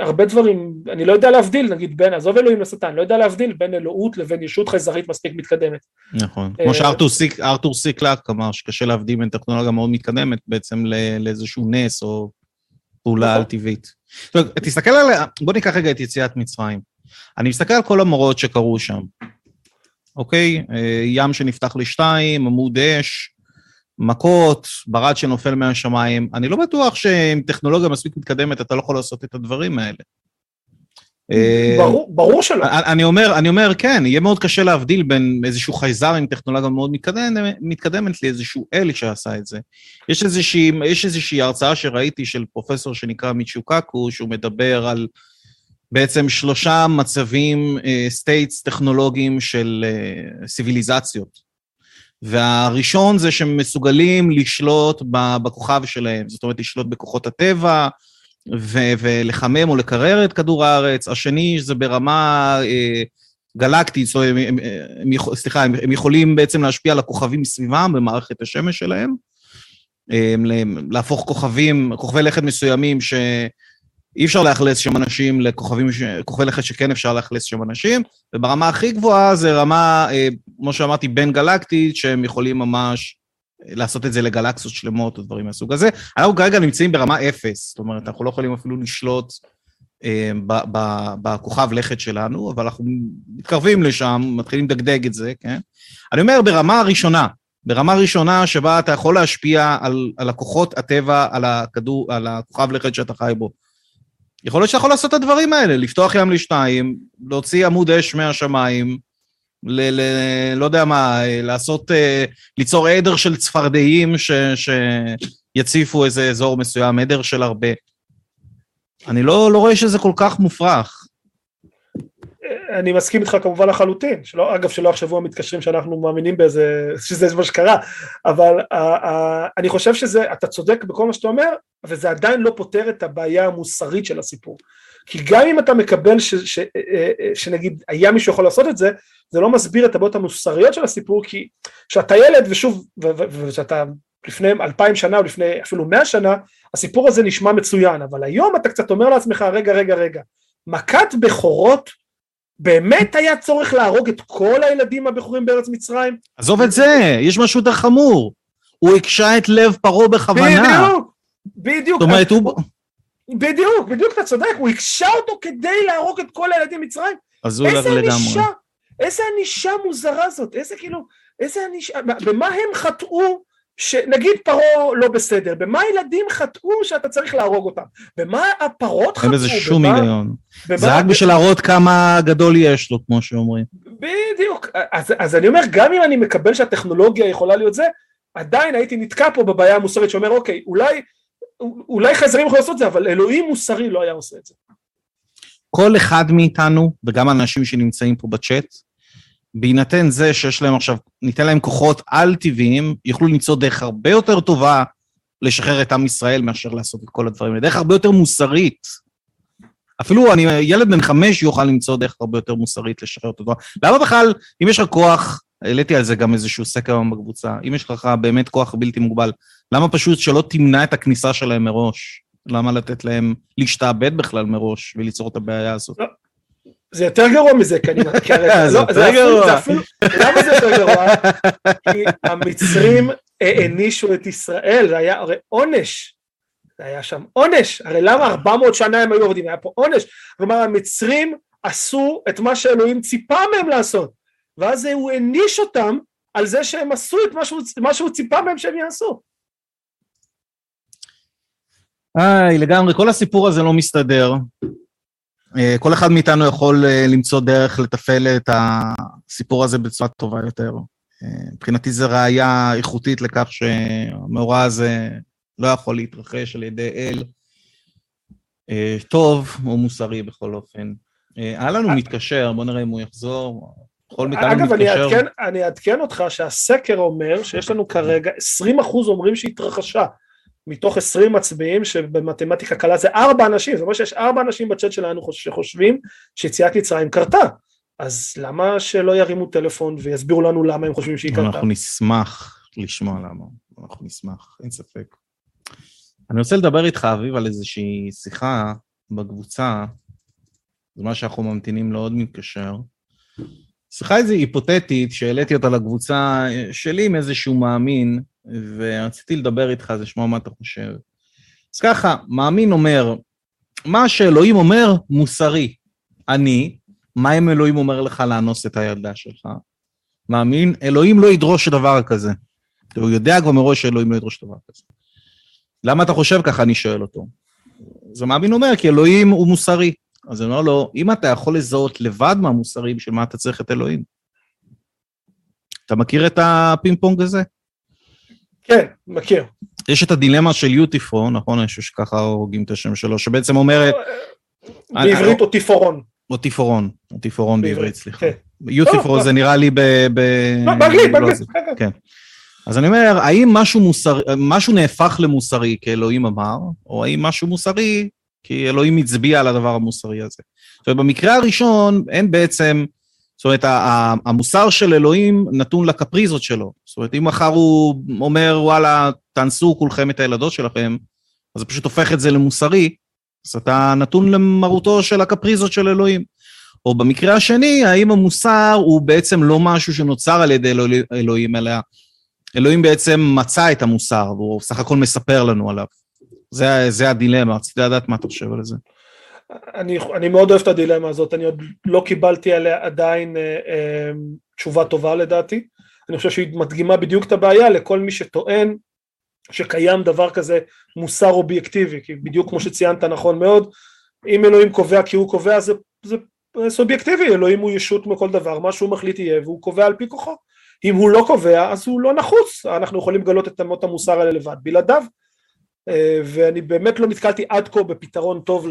הרבה דברים, אני לא יודע להבדיל, נגיד בין, עזוב אלוהים לשטן, לא יודע להבדיל בין אלוהות לבין ישות חייזרית מספיק מתקדמת. נכון, כמו שארתור סי קלארק אמר, שקשה להבדיל בין טכנולוגיה מאוד מתקדמת, בעצם לאיזשהו נס או פעולה על-טבעית. תסתכל על, בוא ניקח רגע את יציאת מצרים, אני מסתכל על כל המראות שקרו שם, אוקיי, ים שנפתח לשתיים, עמוד אש, מכות, ברד שנופל מהשמיים, אני לא בטוח שעם טכנולוגיה מספיק מתקדמת, אתה לא יכול לעשות את הדברים האלה. ברור שלא. אני אומר, כן, יהיה מאוד קשה להבדיל בין איזשהו חייזר עם טכנולוגיה מאוד מתקדמת לאיזשהו אל שעשה את זה. יש איזושהי הרצאה שראיתי של פרופסור שנקרא מיצ'יו קאקו, שהוא מדבר על בעצם 3 מצבים, סטייטס טכנולוגיים של סיביליזציות. והראשון זה שהם מסוגלים לשלוט בכוכב שלהם, זאת אומרת לשלוט בכוחות הטבע, ולחמם או לקרר את כדור הארץ. השני זה ברמה גלקטית, סליחה, הם יכולים בעצם להשפיע על הכוכבים סביבם במערכת השמש שלהם, להפוך כוכבי לכת מסוימים שאי אפשר לאכלס שם אנשים, לכוכבי לכת שכן אפשר לאכלס שם אנשים, וברמה הכי גבוהה זה רמה, כמו שאמרתי, בין גלקטית, שהם יכולים ממש לעשות את זה לגלקסיות שלמות או דברים מהסוג הזה. אנחנו כרגע נמצאים ברמה 0, זאת אומרת, אנחנו לא יכולים אפילו לשלוט בכוכב לכת שלנו, אבל אנחנו מתקרבים לשם, מתחילים לדגדג את זה, כן? אני אומר, ברמה ראשונה שבה אתה יכול להשפיע על הכוחות הטבע, על הכוכב לכת שאתה חי בו. יכול להיות שאתה יכול לעשות את הדברים האלה, לפתוח ים לשתיים, להוציא עמוד אש מהשמיים, לא יודע מה, ליצור עדר של צפרדעים שיציפו איזה אזור מסוים, עדר של הרבה. אני לא רואה שזה כל כך מופרך. אני מסכים איתך כמובן לחלוטין, אגב שלא יחשבו המתקשרים שאנחנו מאמינים באיזה, שזה מה שקרה, אבל אני חושב שזה, אתה צודק בכל מה שאתה אומר, וזה עדיין לא פותר את הבעיה המוסרית של הסיפור. כי גם אם אתה מקבל שנגיד היה מישהו יכול לעשות את זה, זה לא מסביר את הבעיות המוסריות של הסיפור, כי כשאתה ילד ושוב, וכשאתה לפני 2000 שנה או לפני אפילו 100 שנה, הסיפור הזה נשמע מצוין, אבל היום אתה קצת אומר לעצמך, רגע, מכת בכורות, באמת היה צורך להרוג את כל הילדים הבכורים בארץ מצרים? עזוב את זה, יש משהו יותר חמור, הוא הקשה את לב פרעה בכוונה. בדיוק. זאת אומרת, הוא... בדיוק, אתה צודק, הוא הקשה אותו כדי להרוג את כל הילדים מצרים. אז הוא הולך לגמרי. איזה הנישה מוזרה זאת, איזה הנישה, במה הם חטאו, נגיד פרעה לא בסדר, במה הילדים חטאו שאתה צריך להרוג אותם? במה הפרות חטאו? אין איזה שום היגיון. זה רק בשביל להראות כמה גדול יש לו, כמו שאומרים. בדיוק, אז אני אומר, גם אם אני מקבל שהטכנולוגיה יכולה להיות זה, עדיין הייתי נתקע פה בבעיה המוסרית שאומר, אוקיי, אולי חזרים יכולים לעשות את זה, אבל אלוהים מוסרי לא היה עושה את זה. כל אחד מאיתנו, וגם האנשים שנמצאים פה בצ'אט, בהינתן זה שיש להם עכשיו, ניתן להם כוחות על-טבעיים, יוכלו למצוא דרך הרבה יותר טובה לשחרר את עם ישראל מאשר לעשות את כל הדברים, לדרך הרבה יותר מוסרית. אפילו ילד בן 5 יוכל למצוא דרך הרבה יותר מוסרית לשחרר אותו. למה בכלל, אם יש לך כוח, העליתי על זה גם איזשהו סקר בקבוצה, אם יש לך באמת כוח בלתי מוגבל, למה פשוט שלא תמנע את הכניסה שלהם מראש? למה לתת להם להשתעבד בכלל מראש וליצור את הבעיה הזאת? לא, זה יותר גרוע מזה, כי אני מכיר. זה יותר גרוע. למה זה יותר גרוע? כי המצרים הענישו את ישראל, זה היה הרי עונש. זה היה שם עונש. הרי למה 400 שנה הם היו עובדים? היה פה עונש. כלומר, המצרים עשו את מה שאלוהים ציפה מהם לעשות, ואז הוא העניש אותם על זה שהם עשו את מה שהוא ציפה מהם שהם יעשו. לגמרי, כל הסיפור הזה לא מסתדר. כל אחד מאיתנו יכול למצוא דרך לתפעל את הסיפור הזה בצורה טובה יותר. מבחינתי זה ראייה איכותית לכך שהמאורע הזה לא יכול להתרחש על ידי אל טוב או מוסרי בכל אופן. הלאה הוא מתקשר, בוא נראה אם הוא יחזור. אגב, אני אעדכן אותך שהסקר אומר שיש לנו כרגע 20% אומרים שהתרחשה. מתוך 20 מצביעים, שבמתמטיקה קלה זה 4 אנשים, זאת אומרת שיש 4 אנשים בצ'אט שלנו שחושבים שיציאת מצרים קרתה, אז למה שלא ירימו טלפון ויסבירו לנו למה הם חושבים שהיא קרתה? אנחנו נשמח לשמוע למה, אנחנו נשמח, אין ספק. אני רוצה לדבר איתך, אביב, על איזושהי שיחה בקבוצה, זה מה שאנחנו ממתינים לעוד מתקשר, שיחה איזו היפותטית שהעליתי אותה לקבוצה שלי עם איזשהו מאמין, ורציתי לדבר איתך, אז לשמוע מה אתה חושב. אז ככה, מאמין אומר, מה שאלוהים אומר מוסרי, אני, מה אם אלוהים אומר לך לאנוס את הילדה שלך? מאמין, אלוהים לא ידרוש דבר כזה. הוא יודע כבר מראש שאלוהים לא ידרוש דבר כזה. למה אתה חושב ככה? אני שואל אותו. אז מאמין אומר, כי אלוהים הוא מוסרי, אז אני אומר לו, אם אתה יכול לזהות לבד מהמוסרים של מה אתה צריך את אלוהים, אתה מכיר את הפינג-פונג הזה? כן, מכיר. יש את הדילמה של יוטיפרו, נכון? יש שככה הורגים את השם שלו, שבעצם אומרת... בעברית אוטיפרון. אוטיפרון, אוטיפרון בעברית, סליחה. יוטיפרו זה נראה לי באנגלית, באנגלית. כן. אז אני אומר, האם משהו נהפך למוסרי כאלוהים אמר, או האם משהו מוסרי, כי אלוהים הצביע על הדבר המוסרי הזה. זאת אומרת, במקרה הראשון, אין בעצם, זאת אומרת, המוסר של אלוהים נתון לקפריזות שלו. זאת אומרת, אם מחר הוא אומר, וואלה, תנסו כולכם את הילדות שלכם, אז זה פשוט הופך את זה למוסרי, אז אתה נתון למרותו של הקפריזות של אלוהים. או במקרה השני, האם המוסר הוא בעצם לא משהו שנוצר על ידי אלוהים, אלא אלוהים בעצם מצא את המוסר, והוא סך הכל מספר לנו עליו. זה הדילמה, רציתי לדעת מה אתה חושב על זה. אני מאוד אוהב את הדילמה הזאת, אני עוד לא קיבלתי עליה עדיין תשובה טובה לדעתי, אני חושב שהיא מדגימה בדיוק את הבעיה לכל מי שטוען שקיים דבר כזה מוסר אובייקטיבי, כי בדיוק כמו שציינת נכון מאוד, אם אלוהים קובע כי הוא קובע זה סובייקטיבי, אלוהים הוא ישות מכל דבר, מה שהוא מחליט יהיה והוא קובע על פי כוחו, אם הוא לא קובע אז הוא לא נחוץ, אנחנו יכולים לגלות את אמות המוסר האלה לבד, בלעדיו, ואני באמת לא נתקלתי עד כה בפתרון טוב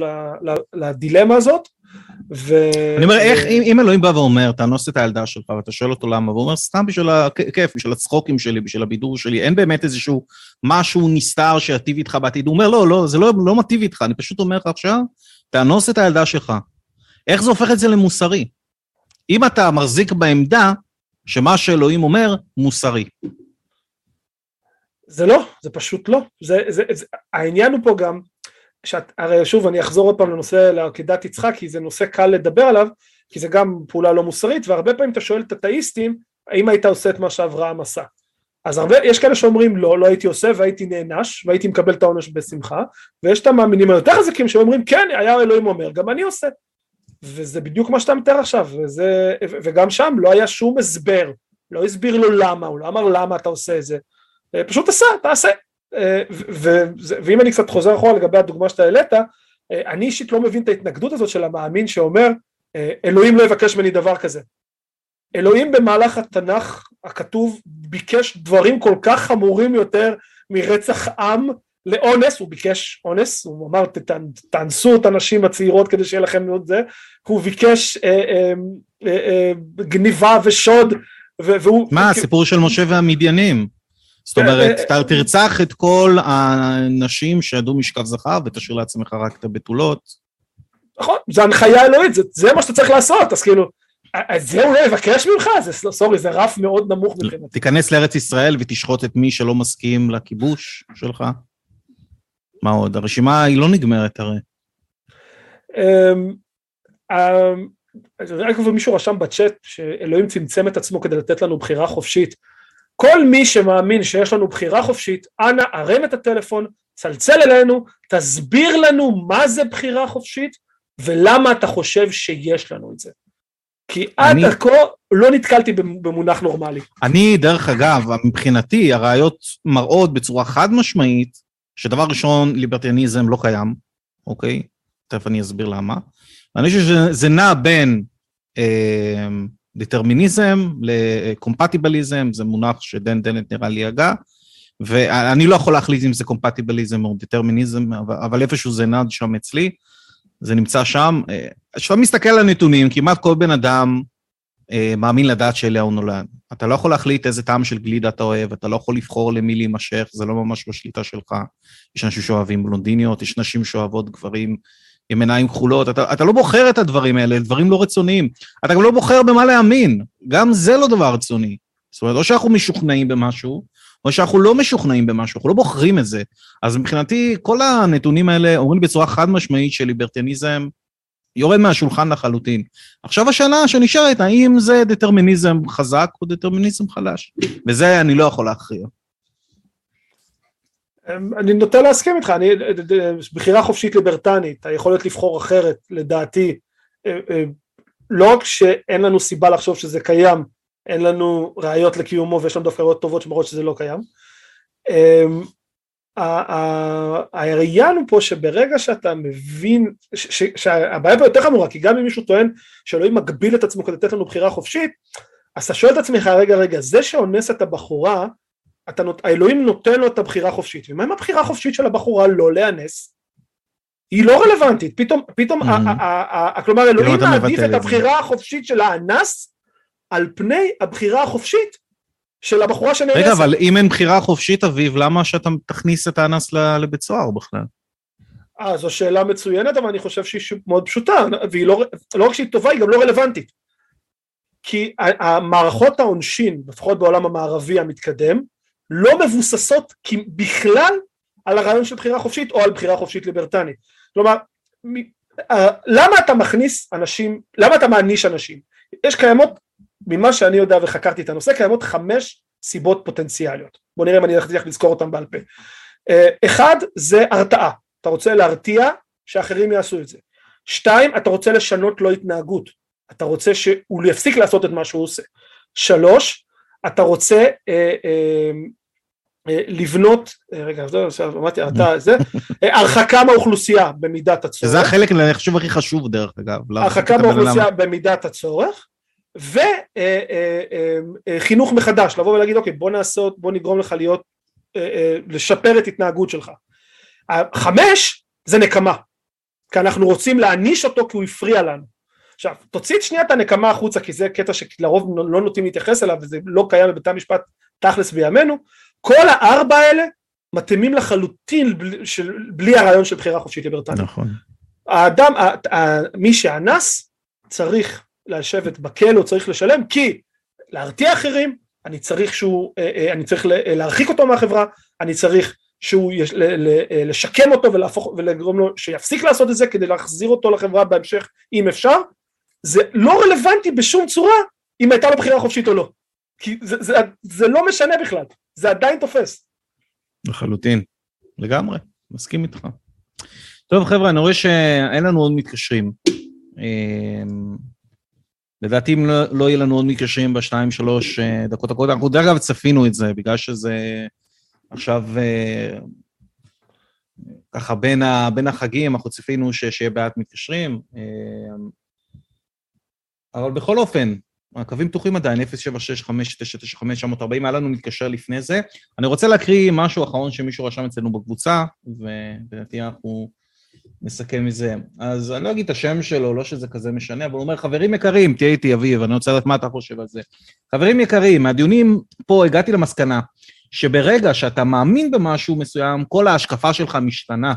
לדילמה הזאת. אני אומר, אם אלוהים בא ואומר, תאנוס את הילדה שלך, ואתה שואל אותו למה, והוא אומר, סתם בשביל הכיף, בשביל הצחוקים שלי, בשביל הבידור שלי, אין באמת איזשהו משהו נסתר שיטיב איתך בעתיד, הוא אומר, לא, זה לא מטיב איתך, אני פשוט אומר לך עכשיו, תאנוס את הילדה שלך. איך זה הופך את זה למוסרי? אם אתה מחזיק בעמדה, שמה שאלוהים אומר, מוסרי. זה לא, זה פשוט לא, העניין הוא פה גם, הרי שוב אני אחזור עוד פעם לנושא לעקידת יצחק, כי זה נושא קל לדבר עליו, כי זה גם פעולה לא מוסרית, והרבה פעמים אתה שואל את האתאיסטים, האם היית עושה את מה שאברהם עשה? אז הרבה, יש כאלה שאומרים לא, לא הייתי עושה והייתי נענש, והייתי מקבל את העונש בשמחה, ויש את המאמינים היותר חזקים שאומרים כן, היה אלוהים אומר, גם אני עושה, וזה בדיוק מה שאתה מתאר עכשיו, וגם שם לא היה שום הסבר, לא הסביר לו למה, הוא לא אמר למה אתה עושה את זה, פשוט תעשה, ואם אני קצת חוזר אחורה לגבי הדוגמה שאתה העלית, אני אישית לא מבין את ההתנגדות הזאת של המאמין שאומר, אלוהים לא יבקש ממני דבר כזה. אלוהים במהלך התנ"ך הכתוב ביקש דברים כל כך חמורים יותר מרצח עם לאונס, הוא ביקש אונס, הוא אמר תאנסו את הנשים הצעירות כדי שיהיה לכם מאוד זה, הוא ביקש גניבה ושוד. מה הסיפור של משה והמדיינים? זאת אומרת, אתה תרצח את כל הנשים שידעו משכב זכר, ותשאיר לעצמך רק את הבתולות. נכון, זה הנחיה אלוהית, זה מה שאתה צריך לעשות, אז כאילו, זה אולי מבקש ממך, סורי, זה רף מאוד נמוך מבחינת. תיכנס לארץ ישראל ותשחוט את מי שלא מסכים לכיבוש שלך. מה עוד? הרשימה היא לא נגמרת הרי. רק ומישהו רשם בצ'אט, שאלוהים צמצם את עצמו כדי לתת לנו בחירה חופשית, כל מי שמאמין שיש לנו בחירה חופשית, אנא הרם את הטלפון, צלצל אלינו, תסביר לנו מה זה בחירה חופשית, ולמה אתה חושב שיש לנו את זה. כי עד כה לא נתקלתי במונח נורמלי. אני, דרך אגב, מבחינתי, הראיות מראות בצורה חד משמעית, שדבר ראשון, ליברטריאניזם לא קיים, אוקיי? תכף אני אסביר למה. אני חושב שזה נע בין... דטרמיניזם לקומפטיבליזם, זה מונח שדן דנט נראה לי הגה, ואני לא יכול להחליט אם זה קומפטיבליזם או דטרמיניזם, אבל איפשהו זה נד שם אצלי, זה נמצא שם. כשאתה מסתכל על הנתונים, כמעט כל בן אדם מאמין לדעת שאליה הוא נולד. אתה לא יכול להחליט איזה טעם של גלידה אתה אוהב, אתה לא יכול לבחור למי להימשך, זה לא ממש בשליטה שלך. יש אנשים שאוהבים בלונדיניות, יש נשים שאוהבות גברים, עם עיניים כחולות, אתה לא בוחר את הדברים האלה, דברים לא רצוניים, אתה גם לא בוחר במה להאמין, גם זה לא דבר רצוני, זאת אומרת, או שאנחנו משוכנעים במשהו, או שאנחנו לא משוכנעים במשהו, אנחנו לא בוחרים את זה, אז מבחינתי, כל הנתונים האלה אומרים בצורה חד משמעית של ליברטניזם, יורד מהשולחן לחלוטין, עכשיו השאלה שנשארת, האם זה דטרמיניזם חזק או דטרמיניזם חלש, וזה אני לא יכול להכריע. אני נוטה להסכים איתך, בחירה חופשית ליברטנית, היכולת לבחור אחרת, לדעתי, לא רק שאין לנו סיבה לחשוב שזה קיים, אין לנו ראיות לקיומו, ויש לנו דווקא ראיות טובות שמראות שזה לא קיים, העניין הוא פה שברגע שאתה מבין, שהבעיה פה יותר חמורה, כי גם אם מישהו טוען שאלוהים מגביל את עצמו כדי לתת לנו בחירה חופשית, אז אתה שואל את עצמך, רגע, זה שאונס את הבחורה, האלוהים נותן לו את הבחירה חופשית, ומה עם הבחירה החופשית של הבחורה לא לאנס? היא לא רלוונטית, פתאום, כלומר, אלוהים מעדיף את הבחירה החופשית של האנס, על פני הבחירה החופשית, של הבחורה שנאנסת. רגע, אבל אם אין בחירה חופשית, אביב, למה שאתה תכניס את האנס לבית סוהר בכלל? זו שאלה מצוינת, אבל אני חושב שהיא מאוד פשוטה, והיא לא רק שהיא טובה, היא גם לא רלוונטית. כי המערכות העונשין, לפחות בעולם המערבי המתקדם, לא מבוססות בכלל על הרעיון של בחירה חופשית, או על בחירה חופשית ליברטנית. כלומר, למה אתה מכניס אנשים, למה אתה מעניש אנשים? יש קיימות, ממה שאני יודע וחקרתי את הנושא, קיימות 5 סיבות פוטנציאליות. בוא נראה אם אני אצליח לזכור אותם בעל פה. 1, זה הרתעה. אתה רוצה להרתיע שאחרים יעשו את זה. 2, אתה רוצה לשנות לו התנהגות. אתה רוצה שהוא יפסיק לעשות את מה שהוא עושה. 3, אתה רוצה לבנות, רגע, אמרתי, אתה זה, הרחקה מהאוכלוסייה במידת הצורך. זה החלק, אני חושב, הכי חשוב דרך אגב. הרחקה מהאוכלוסייה במידת הצורך. וחינוך מחדש, לבוא ולהגיד, אוקיי, בוא נגרום לך להיות, לשפר את התנהגות שלך. 5, זה נקמה, כי אנחנו רוצים להעניש אותו כי הוא הפריע לנו. עכשיו, תוציא את שנייה את הנקמה החוצה, כי זה קטע שלרוב לא נוטים להתייחס אליו, וזה לא קיים בבית המשפט תכלס בימינו. כל 4 האלה מתאימים לחלוטין בלי הרעיון של בחירה חופשית ליברטנית. נכון. האדם, מי שאנס, צריך לשבת בכלא, הוא צריך לשלם, כי להרתיע אחרים, אני צריך להרחיק אותו מהחברה, אני צריך שהוא לשקם אותו ולגרום לו שיפסיק לעשות את זה, כדי להחזיר אותו לחברה בהמשך, אם אפשר. זה לא רלוונטי בשום צורה, אם הייתה לו בחירה חופשית או לא. כי זה לא משנה בכלל, זה עדיין תופס. לחלוטין, לגמרי, מסכים איתך. טוב חבר'ה, אני רואה שאין לנו עוד מתקשרים. לדעתי אם לא יהיה לנו עוד מתקשרים ב2-3 דקות הקודמות, אנחנו דרך אגב צפינו את זה, בגלל שזה עכשיו ככה בין החגים, אנחנו צפינו שיהיה בעיית מתקשרים, אבל בכל אופן, הקווים פתוחים עדיין, 076-5995-940, היה לנו מתקשר לפני זה. אני רוצה להקריא משהו אחרון שמישהו רשם אצלנו בקבוצה, ובדעתי אנחנו נסכם מזה. אז אני לא אגיד את השם שלו, לא שזה כזה משנה, אבל הוא אומר, חברים יקרים, תהיה איתי אביב, אני רוצה לדעת מה אתה חושב על זה. חברים יקרים, מהדיונים פה הגעתי למסקנה, שברגע שאתה מאמין במשהו מסוים, כל ההשקפה שלך משתנה.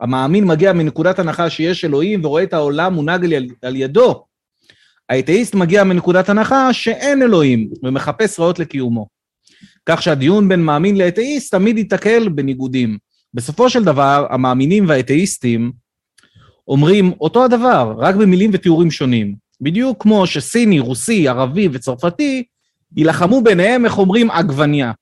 המאמין מגיע מנקודת הנחה שיש אלוהים, ורואה את העולם מונהג על ידו. האתאיסט מגיע מנקודת הנחה שאין אלוהים, ומחפש ראיות לקיומו. כך שהדיון בין מאמין לאתאיסט תמיד ייתקל בניגודים. בסופו של דבר, המאמינים והאתאיסטים אומרים אותו הדבר, רק במילים ותיאורים שונים. בדיוק כמו שסיני, רוסי, ערבי וצרפתי, ילחמו ביניהם איך אומרים עגבניה.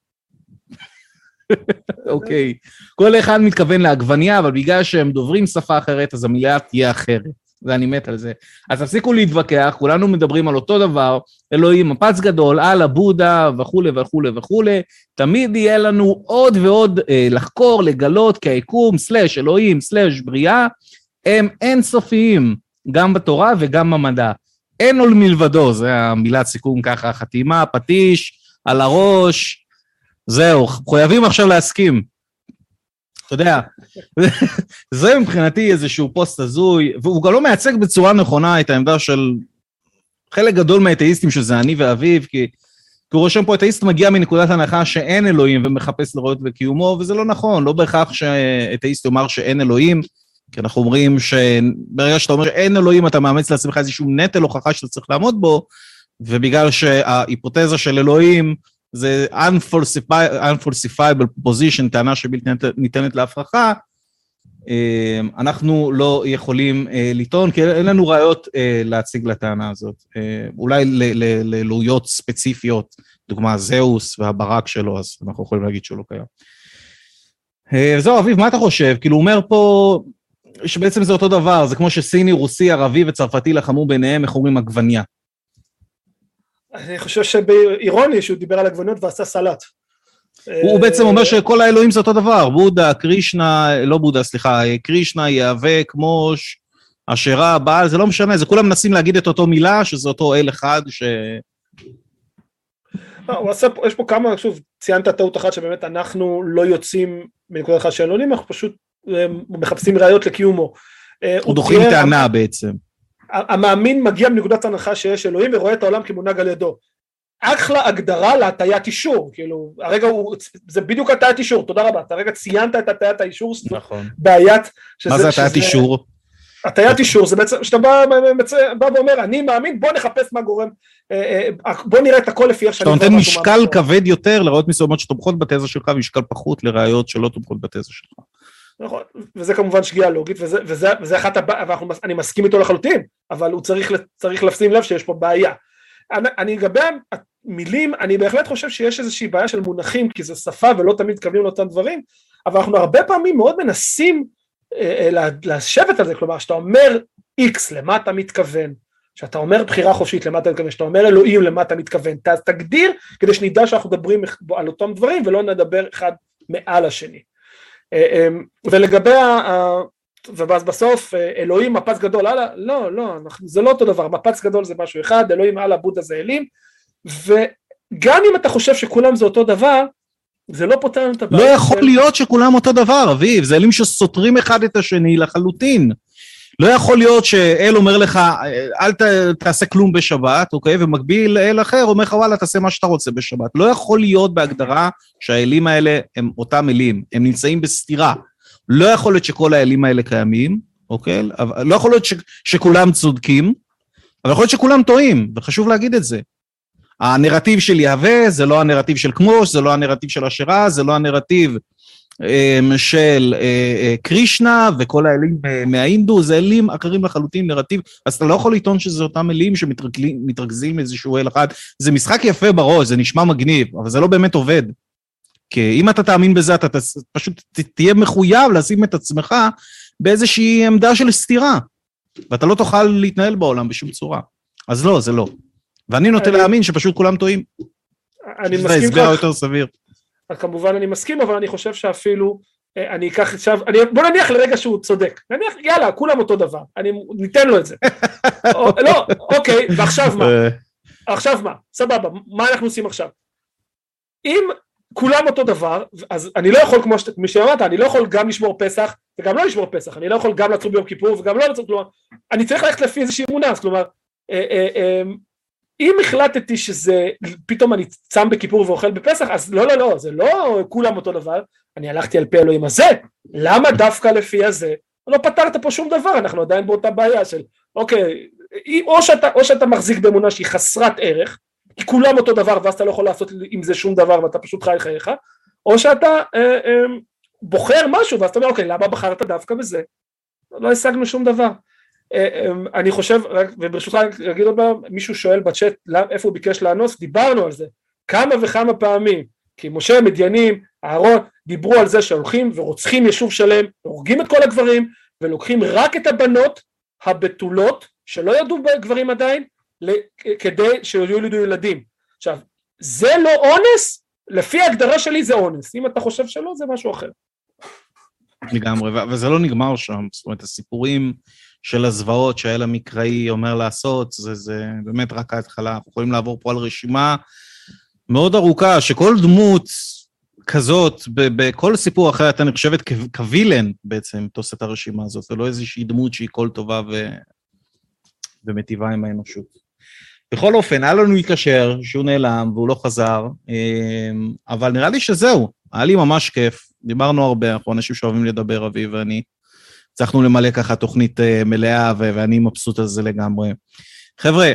אוקיי. כל אחד מתכוון לעגבניה, אבל בגלל שהם דוברים שפה אחרת, אז המילה תהיה אחרת. ואני מת על זה. אז תפסיקו להתווכח, כולנו מדברים על אותו דבר, אלוהים, מפץ גדול, אללה, בודה, וכו' וכו' וכו'. תמיד יהיה לנו עוד ועוד לחקור, לגלות, כי היקום, אלוהים, בריאה, הם אינסופיים, גם בתורה וגם במדע. אין עוד מלבדו, זה המילת סיכום ככה, חתימה, פטיש, על הראש, זהו, חייבים עכשיו להסכים. אתה יודע, זה מבחינתי איזשהו פוסט הזוי, והוא גם לא מייצג בצורה נכונה את העמדה של חלק גדול מהאתאיסטים, שזה אני ואביב, כי הוא רושם פה, האתאיסט מגיע מנקודת הנחה שאין אלוהים ומחפש לראות בקיומו, וזה לא נכון, לא בהכרח שהאתאיסט יאמר שאין אלוהים, כי אנחנו אומרים שברגע שאתה אומר שאין אלוהים, אתה מאמץ לעצמך איזשהו נטל הוכחה שאתה צריך לעמוד בו, ובגלל שההיפותזה של אלוהים, זה unfalsifiable position, טענה שבלתי ניתנת להפרחה, אנחנו לא יכולים לטעון, כי אין לנו ראיות להציג לטענה הזאת, אולי לאלוהיות ספציפיות, דוגמה זהוס והברק שלו, אז אנחנו יכולים להגיד שהוא לא קיים. זהו, אביב, מה אתה חושב? כאילו, הוא אומר פה, שבעצם זה אותו דבר, זה כמו שסיני, רוסי, ערבי וצרפתי לחמו ביניהם, איך אומרים עגבניה. אני חושב שבאירוני שהוא דיבר על עגבניות ועשה סלט. הוא בעצם אומר שכל האלוהים זה אותו דבר, בודה, קרישנה, לא בודה, סליחה, קרישנה יהווה כמו אשרה, בעל, זה לא משנה, זה כולם מנסים להגיד את אותו מילה, שזה אותו אל אחד ש... יש פה כמה, שוב, ציינת טעות אחת שבאמת אנחנו לא יוצאים מנקודת אחת של אלוהים, אנחנו פשוט מחפשים ראיות לקיומו. הוא דוחים טענה בעצם. המאמין מגיע מנקודת הנחה שיש אלוהים ורואה את העולם כמונהג על ידו. אחלה הגדרה להטיית אישור, כאילו, הרגע הוא, זה בדיוק הטיית אישור, תודה רבה, אתה הרגע ציינת את הטיית האישור, נכון. בעיית שזה... מה זה הטיית אישור? הטיית אישור, זה בעצם, שאתה בא ואומר, אני מאמין, בוא נחפש מה גורם, בוא נראה את הכל לפי איך שאני... אתה נותן משקל כבד יותר לראיות מסוימות שתומכות בתזה שלך, ומשקל פחות לראיות שלא תומכות בתזה שלך. נכון, וזה כמובן שגיאה לוגית, וזה אחת הבעיה, אני מסכים איתו לחלוטין, אבל הוא צריך לשים לב שיש פה בעיה. אני לגבי המילים, אני בהחלט חושב שיש איזושהי בעיה של מונחים, כי זו שפה ולא תמיד קבלים לאותם דברים, אבל אנחנו הרבה פעמים מאוד מנסים לשבת על זה, כלומר, שאתה אומר X, למה אתה מתכוון, שאתה אומר בחירה חופשית, למה אתה מתכוון, שאתה אומר אלוהים, למה אתה מתכוון, תגדיר, כדי שנדע שאנחנו מדברים על אותם דברים, ולא נדבר אחד מעל השני. ולגבי ובסוף, אלוהים, מפץ גדול, הלאה, לא, לא, זה לא אותו דבר, מפץ גדול זה משהו אחד, אלוהים, הלאה, בודה זה אלים, וגם אם אתה חושב שכולם זה אותו דבר, זה לא פותר את הבעיה. לא יכול להיות שכולם אותו דבר, אביב, זה אלים שסותרים אחד את השני לחלוטין. לא יכול להיות שאל אומר לך, אל תעשה כלום בשבת, אוקיי? ומקביל אל אחר, אומר לך, וואלה, תעשה מה שאתה רוצה בשבת. לא יכול להיות בהגדרה שהאלים האלה הם אותם אלים, הם נמצאים בסתירה. לא יכול להיות שכל האלים האלה קיימים, אוקיי? לא יכול להיות שכולם צודקים, אבל יכול להיות שכולם טועים, וחשוב להגיד את זה. הנרטיב של יהווה, זה לא הנרטיב של כמוש, זה לא הנרטיב של אשרה, זה לא הנרטיב של קרישנה, וכל האלים מההינדו, זה אלים אחרים לחלוטין, נרטיב, אז אתה לא יכול לטעון שזה אותם אלים שמתרכזים איזשהו אל אחד. זה משחק יפה בראש, זה נשמע מגניב, אבל זה לא באמת עובד. כי אם אתה תאמין בזה, אתה פשוט תהיה מחויב לשים את עצמך באיזושהי עמדה של סתירה, ואתה לא תוכל להתנהל בעולם בשום צורה. אז לא, זה לא. ואני נוטה להאמין שפשוט כולם טועים. זה הסבר יותר סביר. כמובן אני מסכים, אבל אני חושב שאפילו, אני אקח עכשיו, בוא נניח לרגע שהוא צודק. נניח, יאללה, כולם אותו דבר. ניתן לו את זה. לא, אוקיי, ועכשיו מה? עכשיו מה? סבבה, מה אנחנו עושים עכשיו? אם... כולם אותו דבר, אז אני לא יכול, כמו שאמרת, אני לא יכול גם לשמור פסח, וגם לא לשמור פסח, אני לא יכול גם לצום ביום כיפור, וגם לא לצום, כלומר, אני צריך ללכת לפי איזושהי אמונה, אז כלומר, אם החלטתי שזה, פתאום אני צם בכיפור ואוכל בפסח, אז לא, לא, לא, זה לא כולם אותו דבר, אני הלכתי על פי אלוהים הזה, למה דווקא לפי הזה? לא פתרת פה שום דבר, אנחנו עדיין באותה בעיה של, אוקיי, או שאתה מחזיק באמונה שהיא חסרת ערך, כי כולם אותו דבר, ואז אתה לא יכול לעשות עם זה שום דבר, ואתה פשוט חי חייך, או שאתה בוחר משהו, ואז אתה אומר, אוקיי, למה בחרת דווקא בזה? לא השגנו שום דבר. אני חושב, וברשותך, אגיד עוד פעם, מישהו שואל בצ'אט, איפה הוא ביקש לאנוס, דיברנו על זה, כמה וכמה פעמים, כי משה, מדיינים, אהרון, דיברו על זה שהולכים ורוצחים יישוב שלם, הורגים את כל הגברים, ולוקחים רק את הבנות הבתולות, שלא ידעו בגברים עדיין, כדי שיולדו ילדים. עכשיו, זה לא אונס? לפי ההגדרה שלי זה אונס. אם אתה חושב שלא, זה משהו אחר. לגמרי, וזה לא נגמר שם. זאת אומרת, הסיפורים של הזוועות שהאל המקראי אומר לעשות, זה באמת רק ההתחלה. אנחנו יכולים לעבור פה על רשימה מאוד ארוכה, שכל דמות כזאת, בכל סיפור אחר, אתה נחשבת כווילן בעצם, תוסת הרשימה הזאת, ולא איזושהי דמות שהיא כל טובה ומטיבה עם האנושות. בכל אופן, היה לנו התקשר, שהוא נעלם והוא לא חזר, אבל נראה לי שזהו, היה לי ממש כיף, דיברנו הרבה, אנחנו אנשים שאוהבים לדבר, אביב ואני, צריכנו למלא ככה תוכנית מלאה, ואני מבסוט על זה לגמרי. חבר'ה,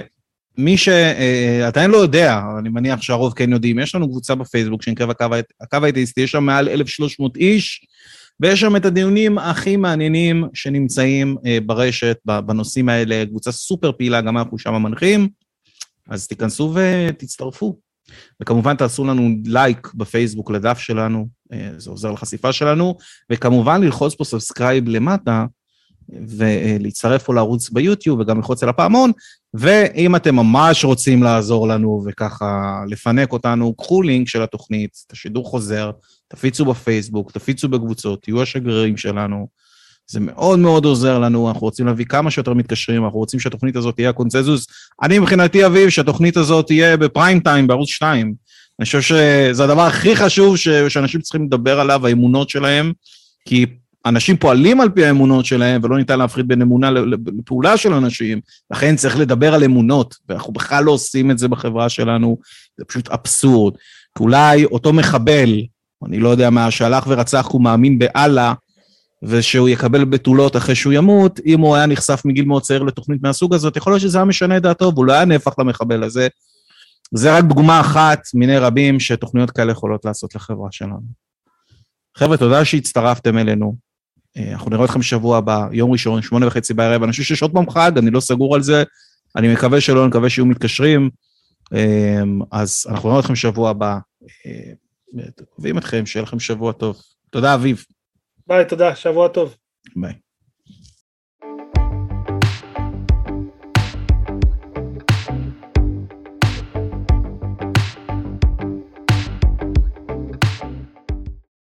מי שאתה אין לא יודע, אני מניח שהרוב כן יודעים, יש לנו קבוצה בפייסבוק, שנקרא הקו האתאיסטי, יש שם מעל 1,300 איש, ויש שם את הדיונים הכי מעניינים שנמצאים ברשת, בנושאים האלה, קבוצה סופר פעילה, גם אנחנו שם המנחים, אז תיכנסו ותצטרפו. וכמובן תעשו לנו לייק בפייסבוק לדף שלנו, זה עוזר לחשיפה שלנו, וכמובן ללחוץ פה סאבסקרייב למטה, ולהצטרף פה לערוץ ביוטיוב, וגם לחוץ על הפעמון, ואם אתם ממש רוצים לעזור לנו, וככה לפנק אותנו, קחו לינק של התוכנית, את השידור חוזר, תפיצו בפייסבוק, תפיצו בקבוצות, תהיו השגרירים שלנו, זה מאוד מאוד עוזר לנו, אנחנו רוצים להביא כמה שיותר מתקשרים, אנחנו רוצים שהתוכנית הזאת תהיה הקונצנזוס, אני מבחינתי אביב שהתוכנית הזאת תהיה בפריים טיים, בערוץ 2, אני חושב שזה הדבר הכי חשוב שאנשים צריכים לדבר עליו, האמונות שלהם, כי אנשים פועלים על פי האמונות שלהם, ולא ניתן להפריד בין אמונה לפעולה של אנשים, לכן צריך לדבר על אמונות, ואנחנו בכלל לא עושים את זה בחברה שלנו, זה פשוט אבסורד, כי אולי אותו מחבל, אני לא יודע מה, שהלך ורצח, הוא מאמין באללה, ושהוא יקבל בתולות אחרי שהוא ימות, אם הוא היה נחשף מגיל מאוד צעיר לתוכנית מהסוג הזאת, יכול להיות שזה היה משנה דעתו, והוא לא היה נהפך למחבל הזה, זה רק דוגמה אחת מיני רבים שתוכניות כאלה יכולות לעשות לחברה שלנו. חבר'ה, תודה שהצטרפתם אלינו. אנחנו נראה אתכם שבוע הבא, יום ראשון, 8:30 בערב, אני חושב שיש עוד פעם חג, אני לא סגור על זה, אני מקווה שלא, אני מקווה שיהיו מתקשרים, אז אנחנו נראה אתכם שבוע הבא, ואם אתכם, שיהיה לכם שבוע טוב. תודה, אביב. ביי, תודה, שבוע טוב. ביי.